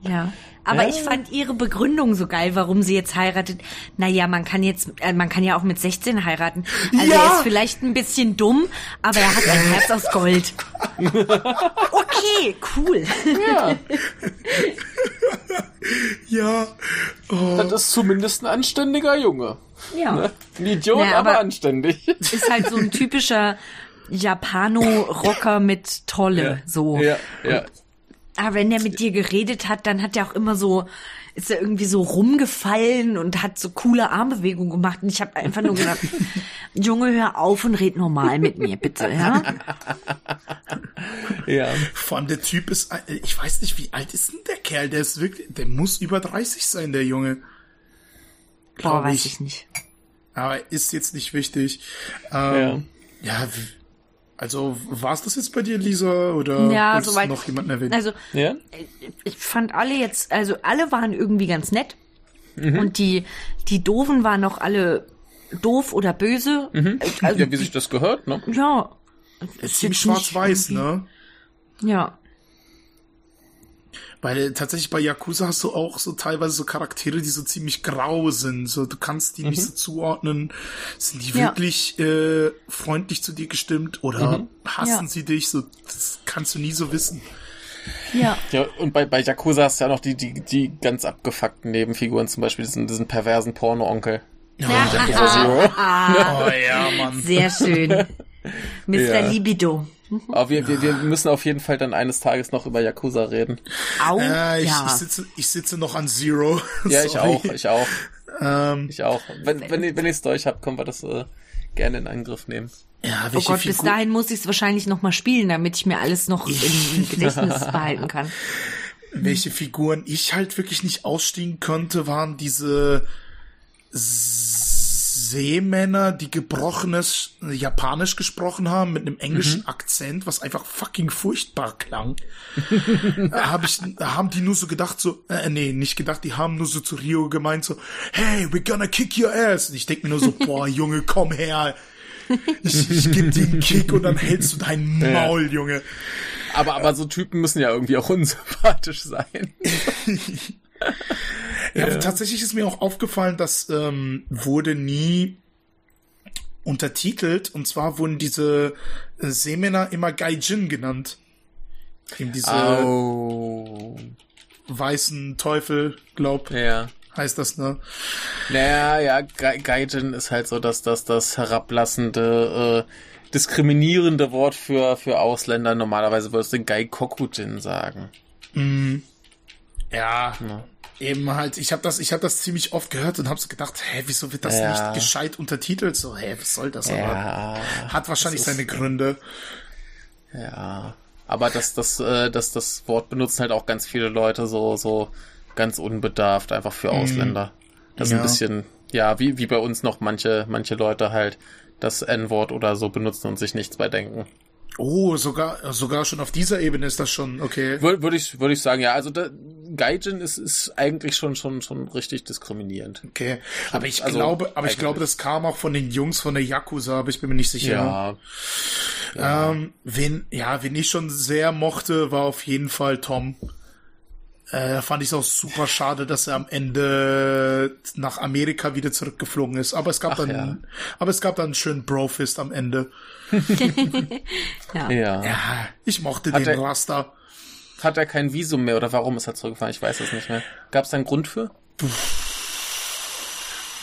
Ja. Aber ja. ich fand ihre Begründung so geil, warum sie jetzt heiratet. Naja, man kann jetzt, äh, man kann ja auch mit sechzehn heiraten. Also ja. er ist vielleicht ein bisschen dumm, aber er hat ein Herz aus Gold. Okay, cool. Ja. Ja. Oh. Das ist zumindest ein anständiger Junge. Ja. Ne? Ein Idiot, naja, aber, aber anständig. Ist halt so ein typischer Japano-Rocker mit Tolle, ja. so. Ja, ja. Und aber wenn der mit dir geredet hat, dann hat er auch immer so, ist er irgendwie so rumgefallen und hat so coole Armbewegungen gemacht. Und ich habe einfach nur gedacht, Junge, hör auf und red normal mit mir, bitte, ja? Ja. Vor allem der Typ ist, ich weiß nicht, wie alt ist denn der Kerl? Der ist wirklich, der muss über dreißig sein, der Junge. Boah, weiß ich. ich nicht. Aber ist jetzt nicht wichtig. Ähm, ja, ja. Also, war es das jetzt bei dir, Lisa, oder ja, soweit, noch jemanden erwähnt? Also, ja? ich fand alle jetzt, also alle waren irgendwie ganz nett. Mhm. Und die, die Doofen waren auch alle doof oder böse. Mhm. Also, ja, wie sich das gehört, ne? Ja. Es ist schwarz-weiß, ne? Ja. Weil tatsächlich bei Yakuza hast du auch so teilweise so Charaktere, die so ziemlich grau sind. So, du kannst die mhm. nicht so zuordnen. Sind die ja. wirklich äh, freundlich zu dir gestimmt oder mhm. hassen ja. sie dich? So, das kannst du nie so wissen. Ja. Ja, und bei, bei Yakuza hast du ja noch die, die, die ganz abgefuckten Nebenfiguren, zum Beispiel diesen, diesen perversen Porno-Onkel. Ja. Ah, oh ja, Mann. Sehr schön. Mister Ja. Libido. Aber wir, wir, wir müssen auf jeden Fall dann eines Tages noch über Yakuza reden. Au, äh, ich, ja. ich, sitze, ich sitze noch an Zero. Ja, ich auch, ich auch. Ähm, ich auch. Wenn, wenn, wenn, wenn ich es durch habe, können wir das äh, gerne in Angriff nehmen. Ja, oh Gott, bis dahin muss ich es wahrscheinlich noch mal spielen, damit ich mir alles noch im Gedächtnis behalten kann. Welche Figuren ich halt wirklich nicht ausstehen konnte, waren diese Seemänner, die gebrochenes Japanisch gesprochen haben mit einem englischen mhm. Akzent, was einfach fucking furchtbar klang. Hab ich, haben die nur so gedacht, so, äh, nee, nicht gedacht, die haben nur so zu Ryo gemeint, so, hey, we're gonna kick your ass. Und ich denk mir nur so, boah, Junge, komm her. Ich, ich geb dir einen Kick und dann hältst du dein Maul, ja. Junge. Aber, aber so Typen müssen ja irgendwie auch unsympathisch sein. Ja, ja. Tatsächlich ist mir auch aufgefallen, das ähm, wurde nie untertitelt. Und zwar wurden diese Semina immer Gaijin genannt. Eben diese oh. weißen Teufel, glaub ja. heißt das, ne? Naja, ja, Gaijin ist halt so das, das, das herablassende, äh, diskriminierende Wort für, für Ausländer. Normalerweise würdest du Gaikokujin sagen. Mhm. Ja, ja, eben halt, ich habe das, ich hab das ziemlich oft gehört und habe so gedacht, hä, wieso wird das ja. nicht gescheit untertitelt? So, hä, was soll das? Ja. Aber hat wahrscheinlich das seine Gründe. Ja, aber das, das, äh, das, das Wort benutzen halt auch ganz viele Leute so, so ganz unbedarft, einfach für Ausländer. Das ja. ist ein bisschen, ja, wie, wie bei uns noch manche, manche Leute halt das En-Wort oder so benutzen und sich nichts bei denken. Oh, sogar, sogar schon auf dieser Ebene ist das schon, okay. Würde, würde ich, würde ich sagen, ja. Also, da, Gaijin ist, ist eigentlich schon, schon, schon richtig diskriminierend. Okay. Aber ich also, glaube, aber eigentlich. ich glaube, das kam auch von den Jungs von der Yakuza, aber ich bin mir nicht sicher. Ja. ja. Ähm, wen, ja, wen ich schon sehr mochte, war auf jeden Fall Tom. Da äh, fand ich es auch super schade, dass er am Ende nach Amerika wieder zurückgeflogen ist. Aber es gab Ach, dann, ja. aber es gab dann einen schönen Brofist am Ende. ja. ja. Ja. Ich mochte hat den er, Raster. Hat er kein Visum mehr oder warum ist er zurückgefahren? Ich weiß es nicht mehr. Gab es da einen Grund für?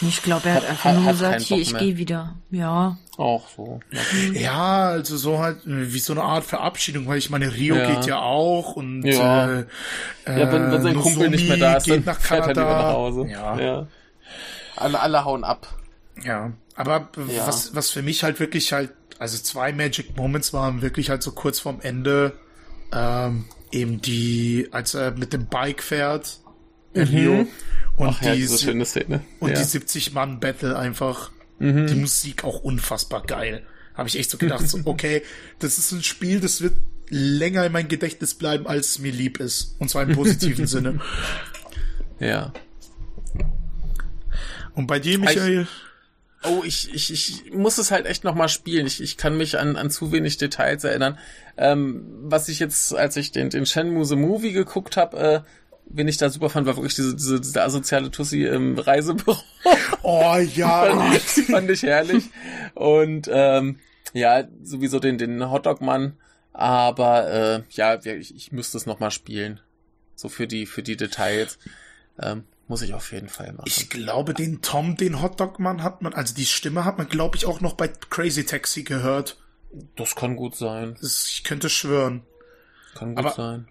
Ich glaube, er hat, hat einfach nur hat gesagt, hier, ich gehe wieder. Ja. Auch so. Ja, also so halt, wie so eine Art Verabschiedung, weil ich meine, Rio ja. geht ja auch und ja. Äh, ja, wenn, wenn sein Nozomi Kumpel nicht mehr da ist, geht dann nach Kanada. Fährt halt nach Hause. Ja. ja. Alle, alle hauen ab. Ja, aber ja. was was für mich halt wirklich halt, also zwei Magic Moments waren wirklich halt so kurz vorm Ende, ähm, eben die, als er mit dem Bike fährt, in mhm. Rio. Und Ach, ja, die, so schöne Szene. Und ja. die siebzig Mann Battle einfach. Mhm. Die Musik auch unfassbar geil. Habe ich echt so gedacht, so, okay, das ist ein Spiel, das wird länger in mein Gedächtnis bleiben, als es mir lieb ist. Und zwar im positiven Sinne. Ja. Und bei dir, Michael? Ich, oh, ich, ich, ich muss es halt echt nochmal spielen. Ich, ich kann mich an, an zu wenig Details erinnern. Ähm, was ich jetzt, als ich den, den Shenmue The Movie geguckt habe, äh, wen ich da super fand, war wirklich diese, diese, diese asoziale Tussi im Reisebüro. Oh ja. fand, ich, fand ich herrlich. Und ähm, ja, sowieso den, den Hotdog-Mann. Aber äh, ja, ich, ich müsste es nochmal spielen. So für die, für die Details. Ähm, muss ich auf jeden Fall machen. Ich glaube, den Tom, den Hotdog-Mann hat man, also die Stimme hat man, glaube ich, auch noch bei Crazy Taxi gehört. Das kann gut sein. Das, ich könnte schwören. Kann gut Aber, sein.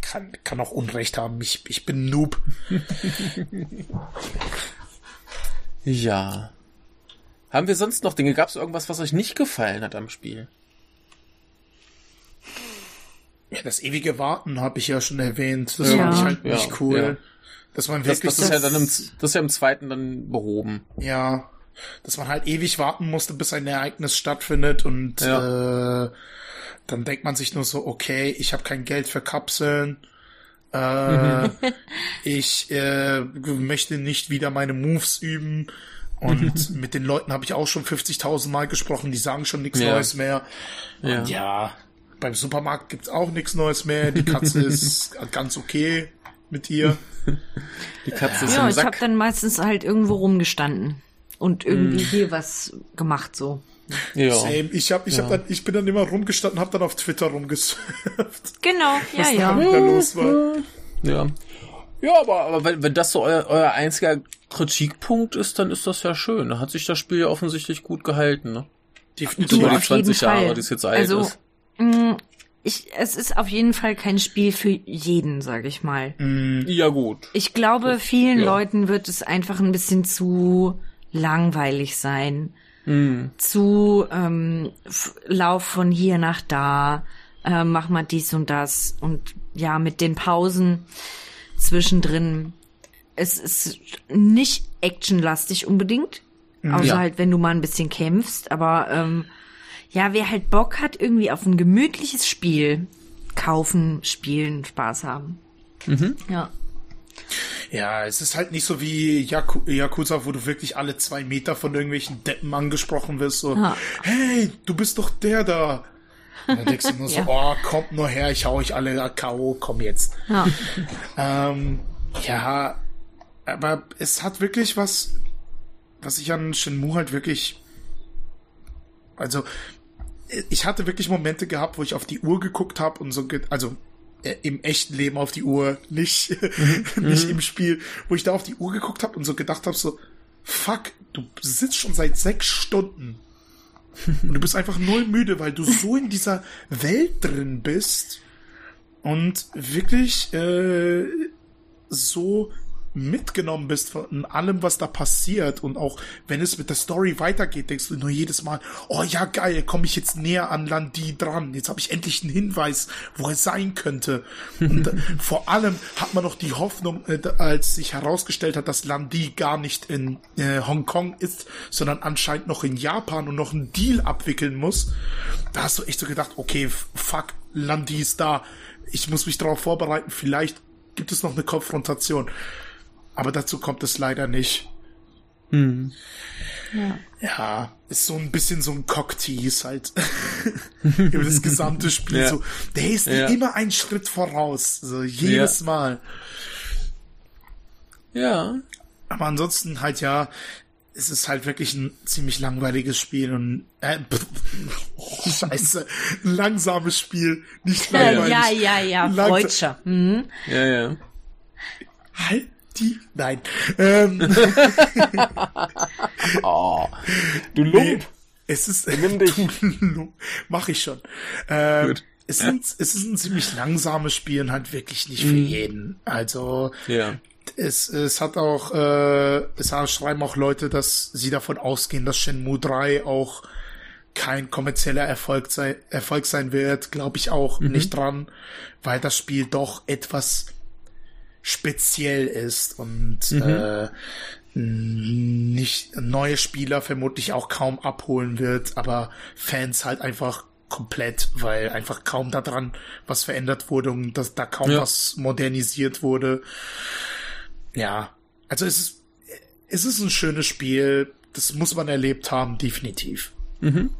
Kann, kann auch Unrecht haben. Ich, ich bin Noob. ja. Haben wir sonst noch Dinge? Gab es irgendwas, was euch nicht gefallen hat am Spiel? Ja, das ewige Warten habe ich ja schon erwähnt. Das ja. fand ich halt nicht ja, cool. Ja. Dass man wirklich das, das, das, ist ja dann im, das ist ja im zweiten dann behoben. Ja. Dass man halt ewig warten musste, bis ein Ereignis stattfindet und ja. äh, dann denkt man sich nur so, okay, ich habe kein Geld für Kapseln, äh, ich äh, möchte nicht wieder meine Moves üben und mit den Leuten habe ich auch schon fünfzigtausend Mal gesprochen, die sagen schon nichts ja. Neues mehr. Ja. Und ja, beim Supermarkt gibt's auch nichts Neues mehr, die Katze ist ganz okay mit ihr. Die Katze ist ja, im Sack. Ich habe dann meistens halt irgendwo rumgestanden und irgendwie hier was gemacht so. Ja. Same. Ich hab, ich ja. hab dann, ich bin dann immer rumgestanden, hab dann auf Twitter rumgesurft. Genau, ja, was ja. da los war. Ja, ja, aber, aber wenn, wenn das so euer, euer einziger Kritikpunkt ist, dann ist das ja schön. Da hat sich das Spiel ja offensichtlich gut gehalten, ne? Definitiv. Über die zwanzig Jahre, die es jetzt alt also, ist. Mh, ich, es ist auf jeden Fall kein Spiel für jeden, sage ich mal. Ja gut. Ich glaube, das, vielen ja. Leuten wird es einfach ein bisschen zu langweilig sein. Mm. zu ähm, f- Lauf von hier nach da, äh, mach mal dies und das und ja, mit den Pausen zwischendrin. Es ist nicht actionlastig unbedingt, außer ja. halt, wenn du mal ein bisschen kämpfst, aber ähm, ja, wer halt Bock hat, irgendwie auf ein gemütliches Spiel kaufen, spielen, Spaß haben. Mhm. Ja. Ja, es ist halt nicht so wie Yaku- Yakuza, wo du wirklich alle zwei Meter von irgendwelchen Deppen angesprochen wirst, so, ja. hey, du bist doch der da. Und dann denkst du nur so, ja. oh, kommt nur her, ich hau euch alle K O, komm jetzt. Ja, ähm, ja Aber es hat wirklich was, was ich an Shenmue halt wirklich... Also, ich hatte wirklich Momente gehabt, wo ich auf die Uhr geguckt habe und so... Ge- also, äh, im echten Leben auf die Uhr, nicht, mhm. nicht im Spiel. Wo ich da auf die Uhr geguckt habe und so gedacht habe, so... Fuck, du sitzt schon seit sechs Stunden. Und du bist einfach null müde, weil du so in dieser Welt drin bist und wirklich äh, so mitgenommen bist von allem, was da passiert. Und auch wenn es mit der Story weitergeht, denkst du nur jedes Mal, oh ja, geil, komme ich jetzt näher an Lan Di dran. Jetzt habe ich endlich einen Hinweis, wo er sein könnte. Und äh, vor allem hat man noch die Hoffnung, äh, als sich herausgestellt hat, dass Lan Di gar nicht in äh, Hongkong ist, sondern anscheinend noch in Japan und noch einen Deal abwickeln muss. Da hast du echt so gedacht, okay, fuck, Lan Di ist da. Ich muss mich darauf vorbereiten. Vielleicht gibt es noch eine Konfrontation. Aber dazu kommt es leider nicht. Hm. Ja. ja, ist so ein bisschen so ein Cocktease halt. Über das gesamte Spiel. Ja. So, der ist ja. immer einen Schritt voraus. So, jedes ja. Mal. Ja. Aber ansonsten halt ja, es ist halt wirklich ein ziemlich langweiliges Spiel und äh, pff, oh, scheiße, ein langsames Spiel, nicht langweilig. Ja, ja, ja, ja. Freudscher. Mhm. Ja, ja. Halt. Die? Nein. Ähm. oh, du Lump. Nee, es ist... Nimm dich. Mach ich schon. Ähm, Gut. Es, sind, es ist ein ziemlich langsames Spiel und halt wirklich nicht für jeden. Also... Ja. Es, es hat auch... Äh, es schreiben auch Leute, dass sie davon ausgehen, dass Shenmue drei auch kein kommerzieller Erfolg, sei, Erfolg sein wird. Glaube ich auch mhm. nicht dran. Weil das Spiel doch etwas... speziell ist und mhm. äh, nicht neue Spieler vermutlich auch kaum abholen wird, aber Fans halt einfach komplett, weil einfach kaum daran was verändert wurde und dass da kaum ja. was modernisiert wurde. Ja, also es ist, es ist ein schönes Spiel, das muss man erlebt haben, definitiv. Mhm.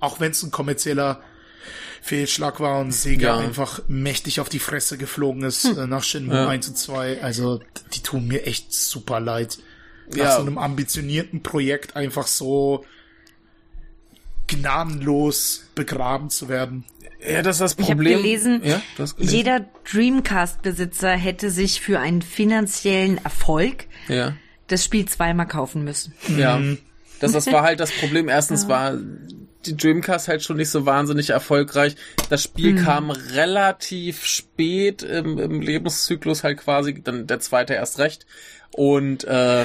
Auch wenn es ein kommerzieller Fehlschlag war und Sega ja. einfach mächtig auf die Fresse geflogen ist hm. nach Shenmue ja. eins und zwei. Also die tun mir echt super leid. Nach ja. so einem ambitionierten Projekt einfach so gnadenlos begraben zu werden. Ja, das ist das Problem. Ich habe gelesen, ja, das gelesen, jeder Dreamcast-Besitzer hätte sich für einen finanziellen Erfolg ja. das Spiel zweimal kaufen müssen. Ja, das, das war halt das Problem. Erstens ja. war... die Dreamcast halt schon nicht so wahnsinnig erfolgreich. Das Spiel mhm. kam relativ spät im, im Lebenszyklus halt quasi, dann der zweite erst recht. Und äh,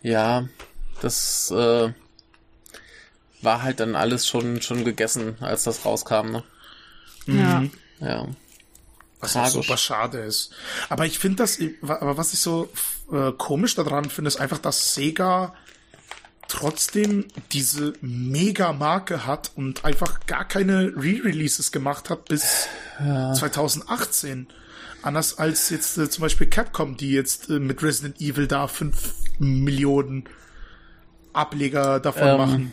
ja, das äh, war halt dann alles schon schon gegessen, als das rauskam. Ne? Mhm. Ja. Was auch super schade ist. Aber ich finde das, aber was ich so äh, komisch daran finde, ist einfach, dass Sega trotzdem diese Mega-Marke hat und einfach gar keine Re-Releases gemacht hat bis ja. zwanzig achtzehn. Anders als jetzt äh, zum Beispiel Capcom, die jetzt äh, mit Resident Evil da fünf Millionen Ableger davon ähm, machen.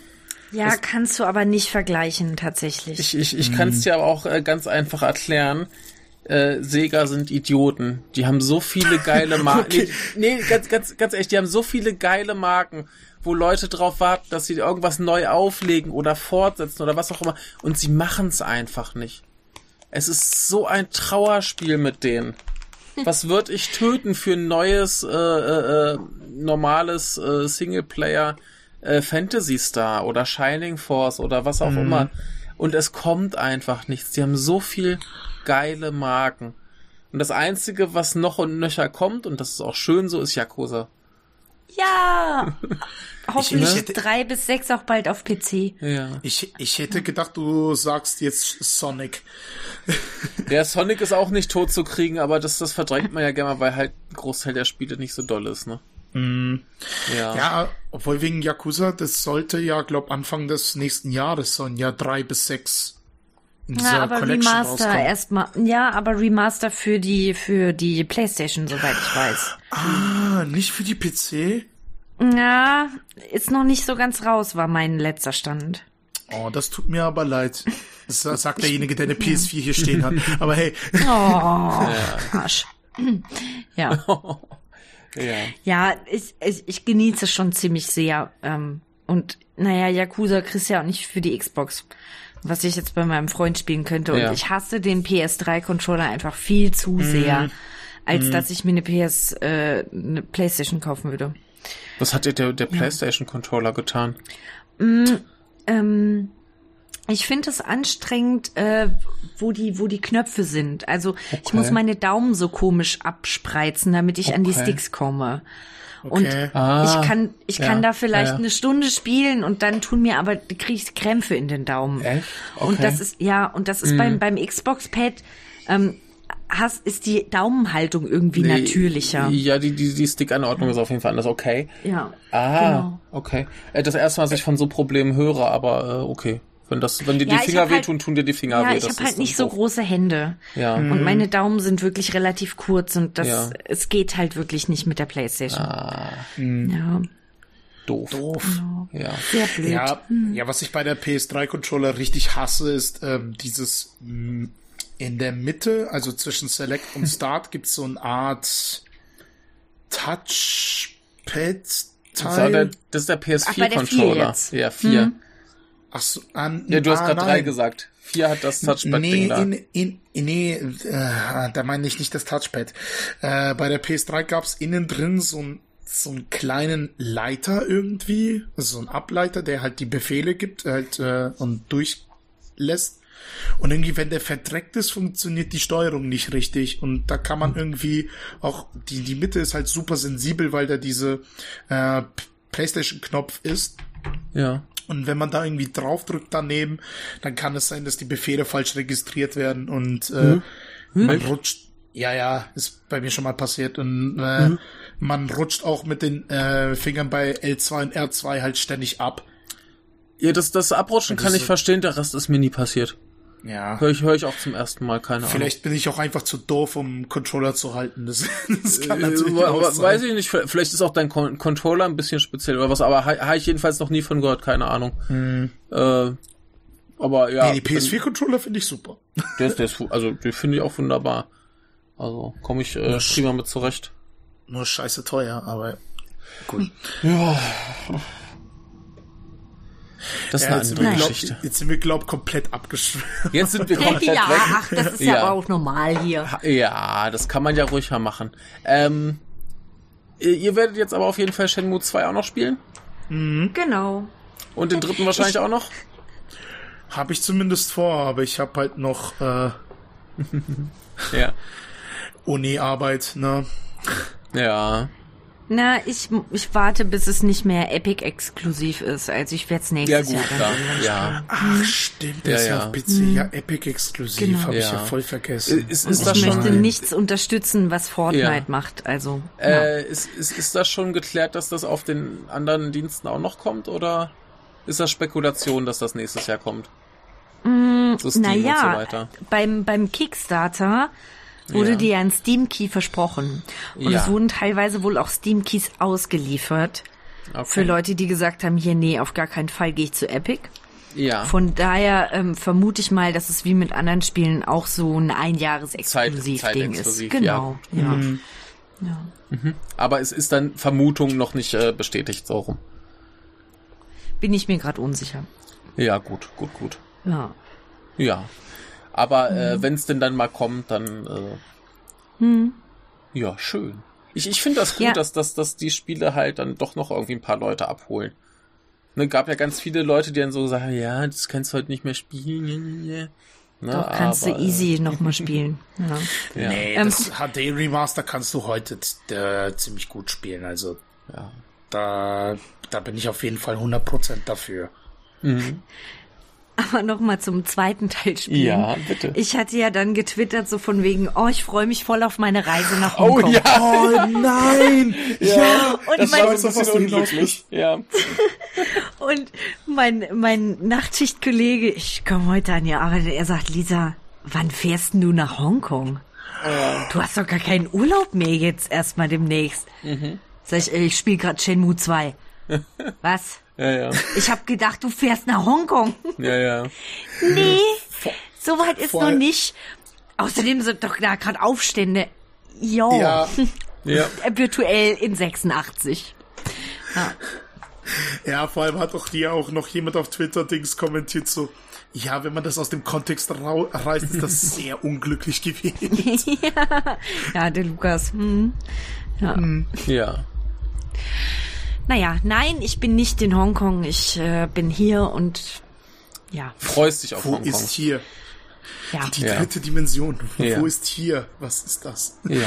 Ja, das kannst du aber nicht vergleichen, tatsächlich. Ich, ich, ich hm. kann es dir aber auch äh, ganz einfach erklären. Äh, Sega sind Idioten. Die haben so viele geile Marken. okay. Nee, nee, ganz, ganz, ganz echt, die haben so viele geile Marken, wo Leute drauf warten, dass sie irgendwas neu auflegen oder fortsetzen oder was auch immer. Und sie machen es einfach nicht. Es ist so ein Trauerspiel mit denen. Was würd ich töten für ein neues, äh, äh, normales äh, Singleplayer äh, Fantasy Star oder Shining Force oder was auch mhm. immer. Und es kommt einfach nichts. Die haben so viel geile Marken. Und das Einzige, was noch und nöcher kommt, und das ist auch schön so, ist Yakuza. Ja! Hoffentlich ist drei bis sechs auch bald auf P C. Ja. Ich, ich hätte gedacht, du sagst jetzt Sonic. Der Sonic ist auch nicht tot zu kriegen, aber das, das verdrängt man ja gerne mal, weil halt ein Großteil der Spiele nicht so doll ist, ne? Mm. Ja. ja, obwohl wegen Yakuza, das sollte ja, glaub, Anfang des nächsten Jahres so ein Jahr drei bis sechs in dieser ja, aber Collection Remaster erstmal. Ja, aber Remaster für die für die PlayStation, soweit ich weiß. Ah, nicht für die P C? Ja, ist noch nicht so ganz raus, war mein letzter Stand. Oh, das tut mir aber leid. Das sagt derjenige, der eine P S vier hier stehen hat. Aber hey. Oh, Arsch. Ja. Ja, ja ich, ich, ich genieße es schon ziemlich sehr. Ähm, und naja, Yakuza kriegst du ja auch nicht für die Xbox, was ich jetzt bei meinem Freund spielen könnte. Und ja. ich hasse den P S drei Controller einfach viel zu sehr, mm. als mm. dass ich mir eine P S, äh, eine PlayStation kaufen würde. Was hat dir der, der ja. PlayStation-Controller getan? Mm, ähm... Ich finde es anstrengend, äh, wo die wo die Knöpfe sind. Also okay. ich muss meine Daumen so komisch abspreizen, damit ich okay. an die Sticks komme. Okay. Und ah, ich kann ich ja, kann da vielleicht ja. eine Stunde spielen und dann tun mir aber kriege ich Krämpfe in den Daumen. Echt? Okay. Und das ist ja und das ist mhm. beim beim Xbox Pad ähm, hast ist die Daumenhaltung irgendwie die, natürlicher. Ja, die die die Stick-Anordnung ist auf jeden Fall anders. Okay. Ja. Ah, genau. okay. Das erste Mal, dass ich von so Problemen höre, aber äh, okay. Wenn, das, wenn dir ja, die Finger wehtun, halt, tun dir die Finger ja, weh. Ja, ich habe halt nicht so doof. große Hände. Ja. Mhm. Und meine Daumen sind wirklich relativ kurz. Und das ja. es geht halt wirklich nicht mit der PlayStation. Ah. Mhm. Ja. Doof. Doof. Ja. Ja. Sehr blöd. Ja, mhm. ja, was ich bei der P S drei Controller richtig hasse, ist ähm, dieses mh, in der Mitte, also zwischen Select und Start, gibt es so eine Art Touchpad-Teil. Das ist der P S vier Controller. Ja, vier. Mhm. Ach so, an, ja, du hast ah, gerade drei gesagt. Vier hat das Touchpad-Ding nee, da. In, in, nee, äh, da meine ich nicht das Touchpad. Äh, bei der P S drei gab's innen drin so einen so einen kleinen Leiter irgendwie, so einen Ableiter, der halt die Befehle gibt halt äh, und durchlässt. Und irgendwie, wenn der verdreckt ist, funktioniert die Steuerung nicht richtig. Und da kann man irgendwie auch, die, die Mitte ist halt super sensibel, weil da diese äh, PlayStation-Knopf ist. Ja. Und wenn man da irgendwie draufdrückt daneben, dann kann es sein, dass die Befehle falsch registriert werden und äh, hm. man rutscht, ja, ja, ist bei mir schon mal passiert und äh, hm. man rutscht auch mit den äh, Fingern bei L zwei und R zwei halt ständig ab. Ja, das, das Abrutschen das kann ich so verstehen, der Rest ist mir nie passiert. Ja. Hör ich, hör ich auch zum ersten Mal, keine Ahnung. Vielleicht bin ich auch einfach zu doof, um Controller zu halten. Das, das kann natürlich äh, auch sein. Weiß ich nicht, vielleicht ist auch dein Con- Controller ein bisschen speziell oder was, aber habe ich jedenfalls noch nie von gehört, keine Ahnung. Hm. Äh, aber ja. Nee, die P S vier Controller finde ich super. Der ist, der ist, also, den finde ich auch wunderbar. Also, komme ich äh, prima mit zurecht. Nur scheiße teuer, aber gut. Ja. Das ist ja, eine andere wir, Geschichte. Glaub, jetzt sind wir, glaube ich, komplett abgeschwört. Jetzt sind wir komplett ja, weg. Ach, das ist ja, ja aber auch normal hier. Ja, das kann man ja ruhiger machen. Ähm, ihr werdet jetzt aber auf jeden Fall Shenmue zwei auch noch spielen? Mhm. Genau. Und den dritten wahrscheinlich ich, auch noch? Habe ich zumindest vor, aber ich habe halt noch äh, ja. Uni-Arbeit, ne? Ja. Na, ich, ich warte, bis es nicht mehr Epic-exklusiv ist. Also ich werde es nächstes ja, gut, Jahr dann spielen. Ja. Ach, stimmt, das ja, ist ja auf P C. Ja, Epic-exklusiv, genau. habe ja. ich ja voll vergessen. Ist, ist das ich schon möchte nichts unterstützen, was Fortnite ja. macht. Also äh, ja. ist, ist, ist das schon geklärt, dass das auf den anderen Diensten auch noch kommt? Oder ist das Spekulation, dass das nächstes Jahr kommt? Mm, so naja, so beim, beim Kickstarter wurde ja. dir ein Steam-Key versprochen. Und ja. es wurden teilweise wohl auch Steam-Keys ausgeliefert. Okay. Für Leute, die gesagt haben, hier, nee, auf gar keinen Fall gehe ich zu Epic. Ja. Von daher ähm, vermute ich mal, dass es wie mit anderen Spielen auch so ein Einjahres-Exklusiv-Ding ist. Genau. Ja. Ja. Mhm. Ja. Mhm. Aber es ist dann Vermutung noch nicht äh, bestätigt, so rum. Bin ich mir gerade unsicher. Ja, gut, gut, gut. Ja. Ja. Aber äh, mhm. wenn es denn dann mal kommt, dann äh, mhm. ja, schön. Ich, ich finde das gut, ja. dass, dass, dass die Spiele halt dann doch noch irgendwie ein paar Leute abholen. Ne, gab ja ganz viele Leute, die dann so sagen, ja, das kannst du heute nicht mehr spielen. Ne, doch, kannst aber, du easy äh, nochmal spielen. ja. Ja. Nee, das ähm, H D Remaster kannst du heute äh, ziemlich gut spielen. Also ja. da, da bin ich auf jeden Fall hundert Prozent dafür. Mhm. Aber nochmal zum zweiten Teil spielen. Ja, bitte. Ich hatte ja dann getwittert so von wegen, oh, ich freue mich voll auf meine Reise nach Hongkong. Oh, ja. oh nein! ja. ja, und das mein, war so fast unglücklich. Ja. und mein, mein Nachtschichtkollege, ich komme heute an die Arbeit, er sagt, Lisa, wann fährst denn du nach Hongkong? Ja. Du hast doch gar keinen Urlaub mehr jetzt erstmal demnächst. Mhm. Sag ich, ich spiele gerade Shenmue zwei. Was? Ja, ja. Ich habe gedacht, du fährst nach Hongkong. Ja, ja. Nee, so weit ist voll noch nicht. Außerdem sind doch da gerade Aufstände. Jo. Ja, Ja. Virtuell in sechsundachtzig. Ja. Ja, vor allem hat auch hier auch noch jemand auf Twitter Dings kommentiert so, ja, wenn man das aus dem Kontext ra- reißt, ist das sehr unglücklich gewesen. Ja. Ja, der Lukas. Hm. Ja. Ja. Naja, nein, ich bin nicht in Hongkong, ich äh, bin hier und ja. Freust dich auf Wo Hongkong? Wo ist hier? Ja. Die dritte ja. Dimension. Wo ja. ist hier? Was ist das? Ja.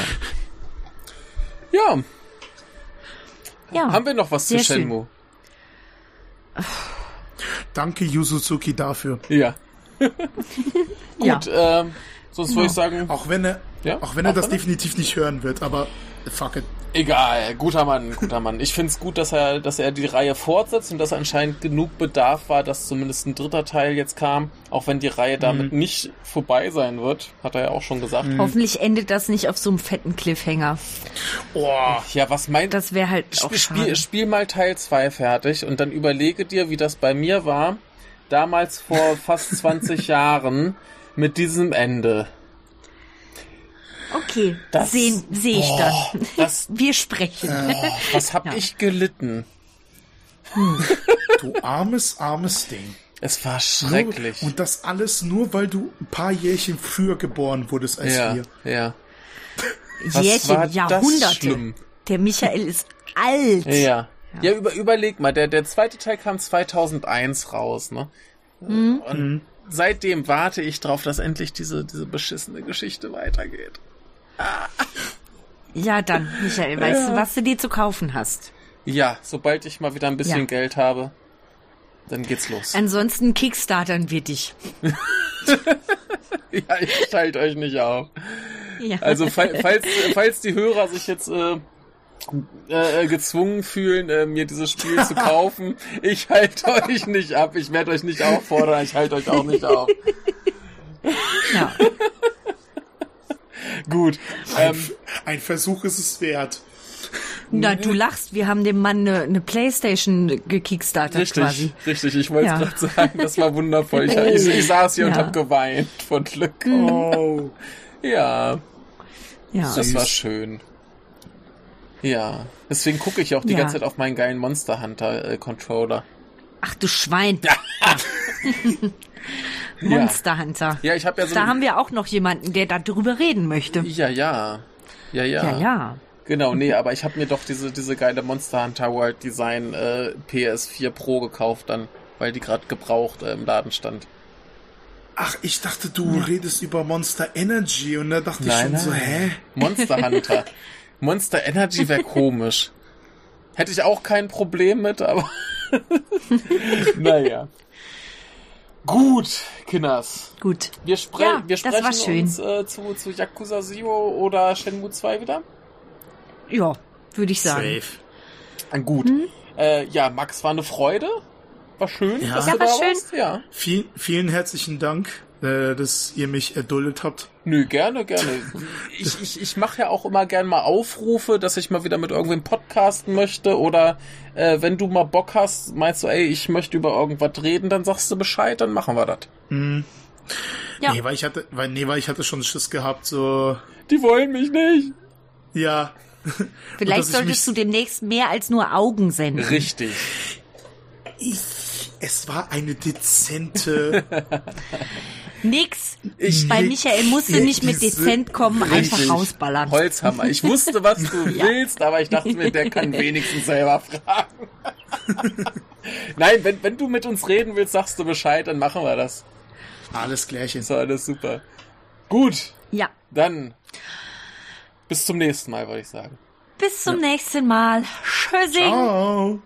Ja. Ja. Haben wir noch was Sehr zu Shenmue? Schön. Danke, Yu Suzuki, dafür. Ja. Gut, ja. Ähm, sonst ja. würde ich sagen... Auch wenn er, ja? auch wenn er auch das wenn definitiv er? nicht hören wird, aber fuck it. Egal, guter Mann, guter Mann. Ich finde es gut, dass er, dass er die Reihe fortsetzt und dass anscheinend genug Bedarf war, dass zumindest ein dritter Teil jetzt kam, auch wenn die Reihe damit mhm. nicht vorbei sein wird, hat er ja auch schon gesagt. Mhm. Hoffentlich endet das nicht auf so einem fetten Cliffhanger. Oh, ja, was meint... Das wäre halt auch Spiel, Spiel, Spiel mal Teil zwei fertig und dann überlege dir, wie das bei mir war, damals vor fast zwanzig Jahren mit diesem Ende. Okay, das sehe seh ich boah, dann. Das, wir sprechen. Boah, was hab ja. ich gelitten? Hm. Du armes, armes Ding. Es war schrecklich. Nur, und das alles nur, weil du ein paar Jährchen früher geboren wurdest als ja, wir. Ja. Was Jährchen, war Jahrhunderte. Das schlimm? Der Michael ist alt. Ja, ja, ja über, überleg mal, der, der zweite Teil kam zweitausendeins raus, ne? Mhm. Und mhm. seitdem warte ich drauf, dass endlich diese, diese beschissene Geschichte weitergeht. Ah. Ja, dann, Michael, weißt ja. du, was du dir zu kaufen hast? Ja, sobald ich mal wieder ein bisschen ja. Geld habe, dann geht's los. Ansonsten kickstartern wir dich. Ja, ich schalte euch nicht auf. Ja. Also, falls, falls die Hörer sich jetzt äh, äh, gezwungen fühlen, äh, mir dieses Spiel zu kaufen, ich halte euch nicht ab. Ich werde euch nicht auffordern, ich halte euch auch nicht auf. Ja. Gut. Ein, ähm, ein Versuch ist es wert. Na, du lachst. Wir haben dem Mann eine, eine Playstation gekickstartet richtig, quasi. Richtig, ich wollte es ja. gerade sagen. Das war wundervoll. Ich, ich, ich saß hier ja. und habe geweint von Glück. Oh. Ja. ja. Das Süß. war schön. Ja. Deswegen gucke ich auch die ja. ganze Zeit auf meinen geilen Monster Hunter äh, Controller. Ach du Schwein. Ja. Monster Hunter. Ja, ich hab ja so da haben wir auch noch jemanden, der darüber reden möchte. Ja, ja. Ja, ja. Ja, ja. Genau, nee, aber ich habe mir doch diese, diese geile Monster Hunter World Design äh, P S vier Pro gekauft dann, weil die gerade gebraucht äh, im Laden stand. Ach, ich dachte, du ja. redest über Monster Energy und da dachte nein, ich schon nein. so, hä? Monster Hunter. Monster Energy wäre komisch. Hätte ich auch kein Problem mit, aber naja. Gut, Kinders. Gut. Wir, spre- ja, wir sprechen uns äh, zu, zu Yakuza Zero oder Shenmue zwei wieder? Ja, würde ich sagen. Safe. Gut. Hm? Äh, ja, Max, war eine Freude. War schön. Ja, dass ja du war da schön. Warst. Ja. Viel, vielen herzlichen Dank, äh, dass ihr mich erduldet habt. Nö, gerne, gerne. ich ich, ich mache ja auch immer gerne mal Aufrufe, dass ich mal wieder mit irgendwem podcasten möchte oder äh, wenn du mal Bock hast, meinst du, ey, ich möchte über irgendwas reden, dann sagst du Bescheid, dann machen wir das. Mhm. Ja. Nee, weil ich hatte, weil, nee, weil ich hatte schon Schiss gehabt, so... Die wollen mich nicht. Ja. Vielleicht solltest du demnächst mehr als nur Augen senden. Richtig. Ich, es war eine dezente... Nix. Ich Bei Michael musste nicht mit dezent kommen, einfach rausballern. Holzhammer. Ich wusste, was du ja. willst, aber ich dachte mir, der kann wenigstens selber fragen. Nein, wenn, wenn du mit uns reden willst, sagst du Bescheid, dann machen wir das. Alles klärchen. So, alles super. Gut. Ja. Dann bis zum nächsten Mal, würde ich sagen. Bis zum ja. nächsten Mal. Tschüssing. Ciao.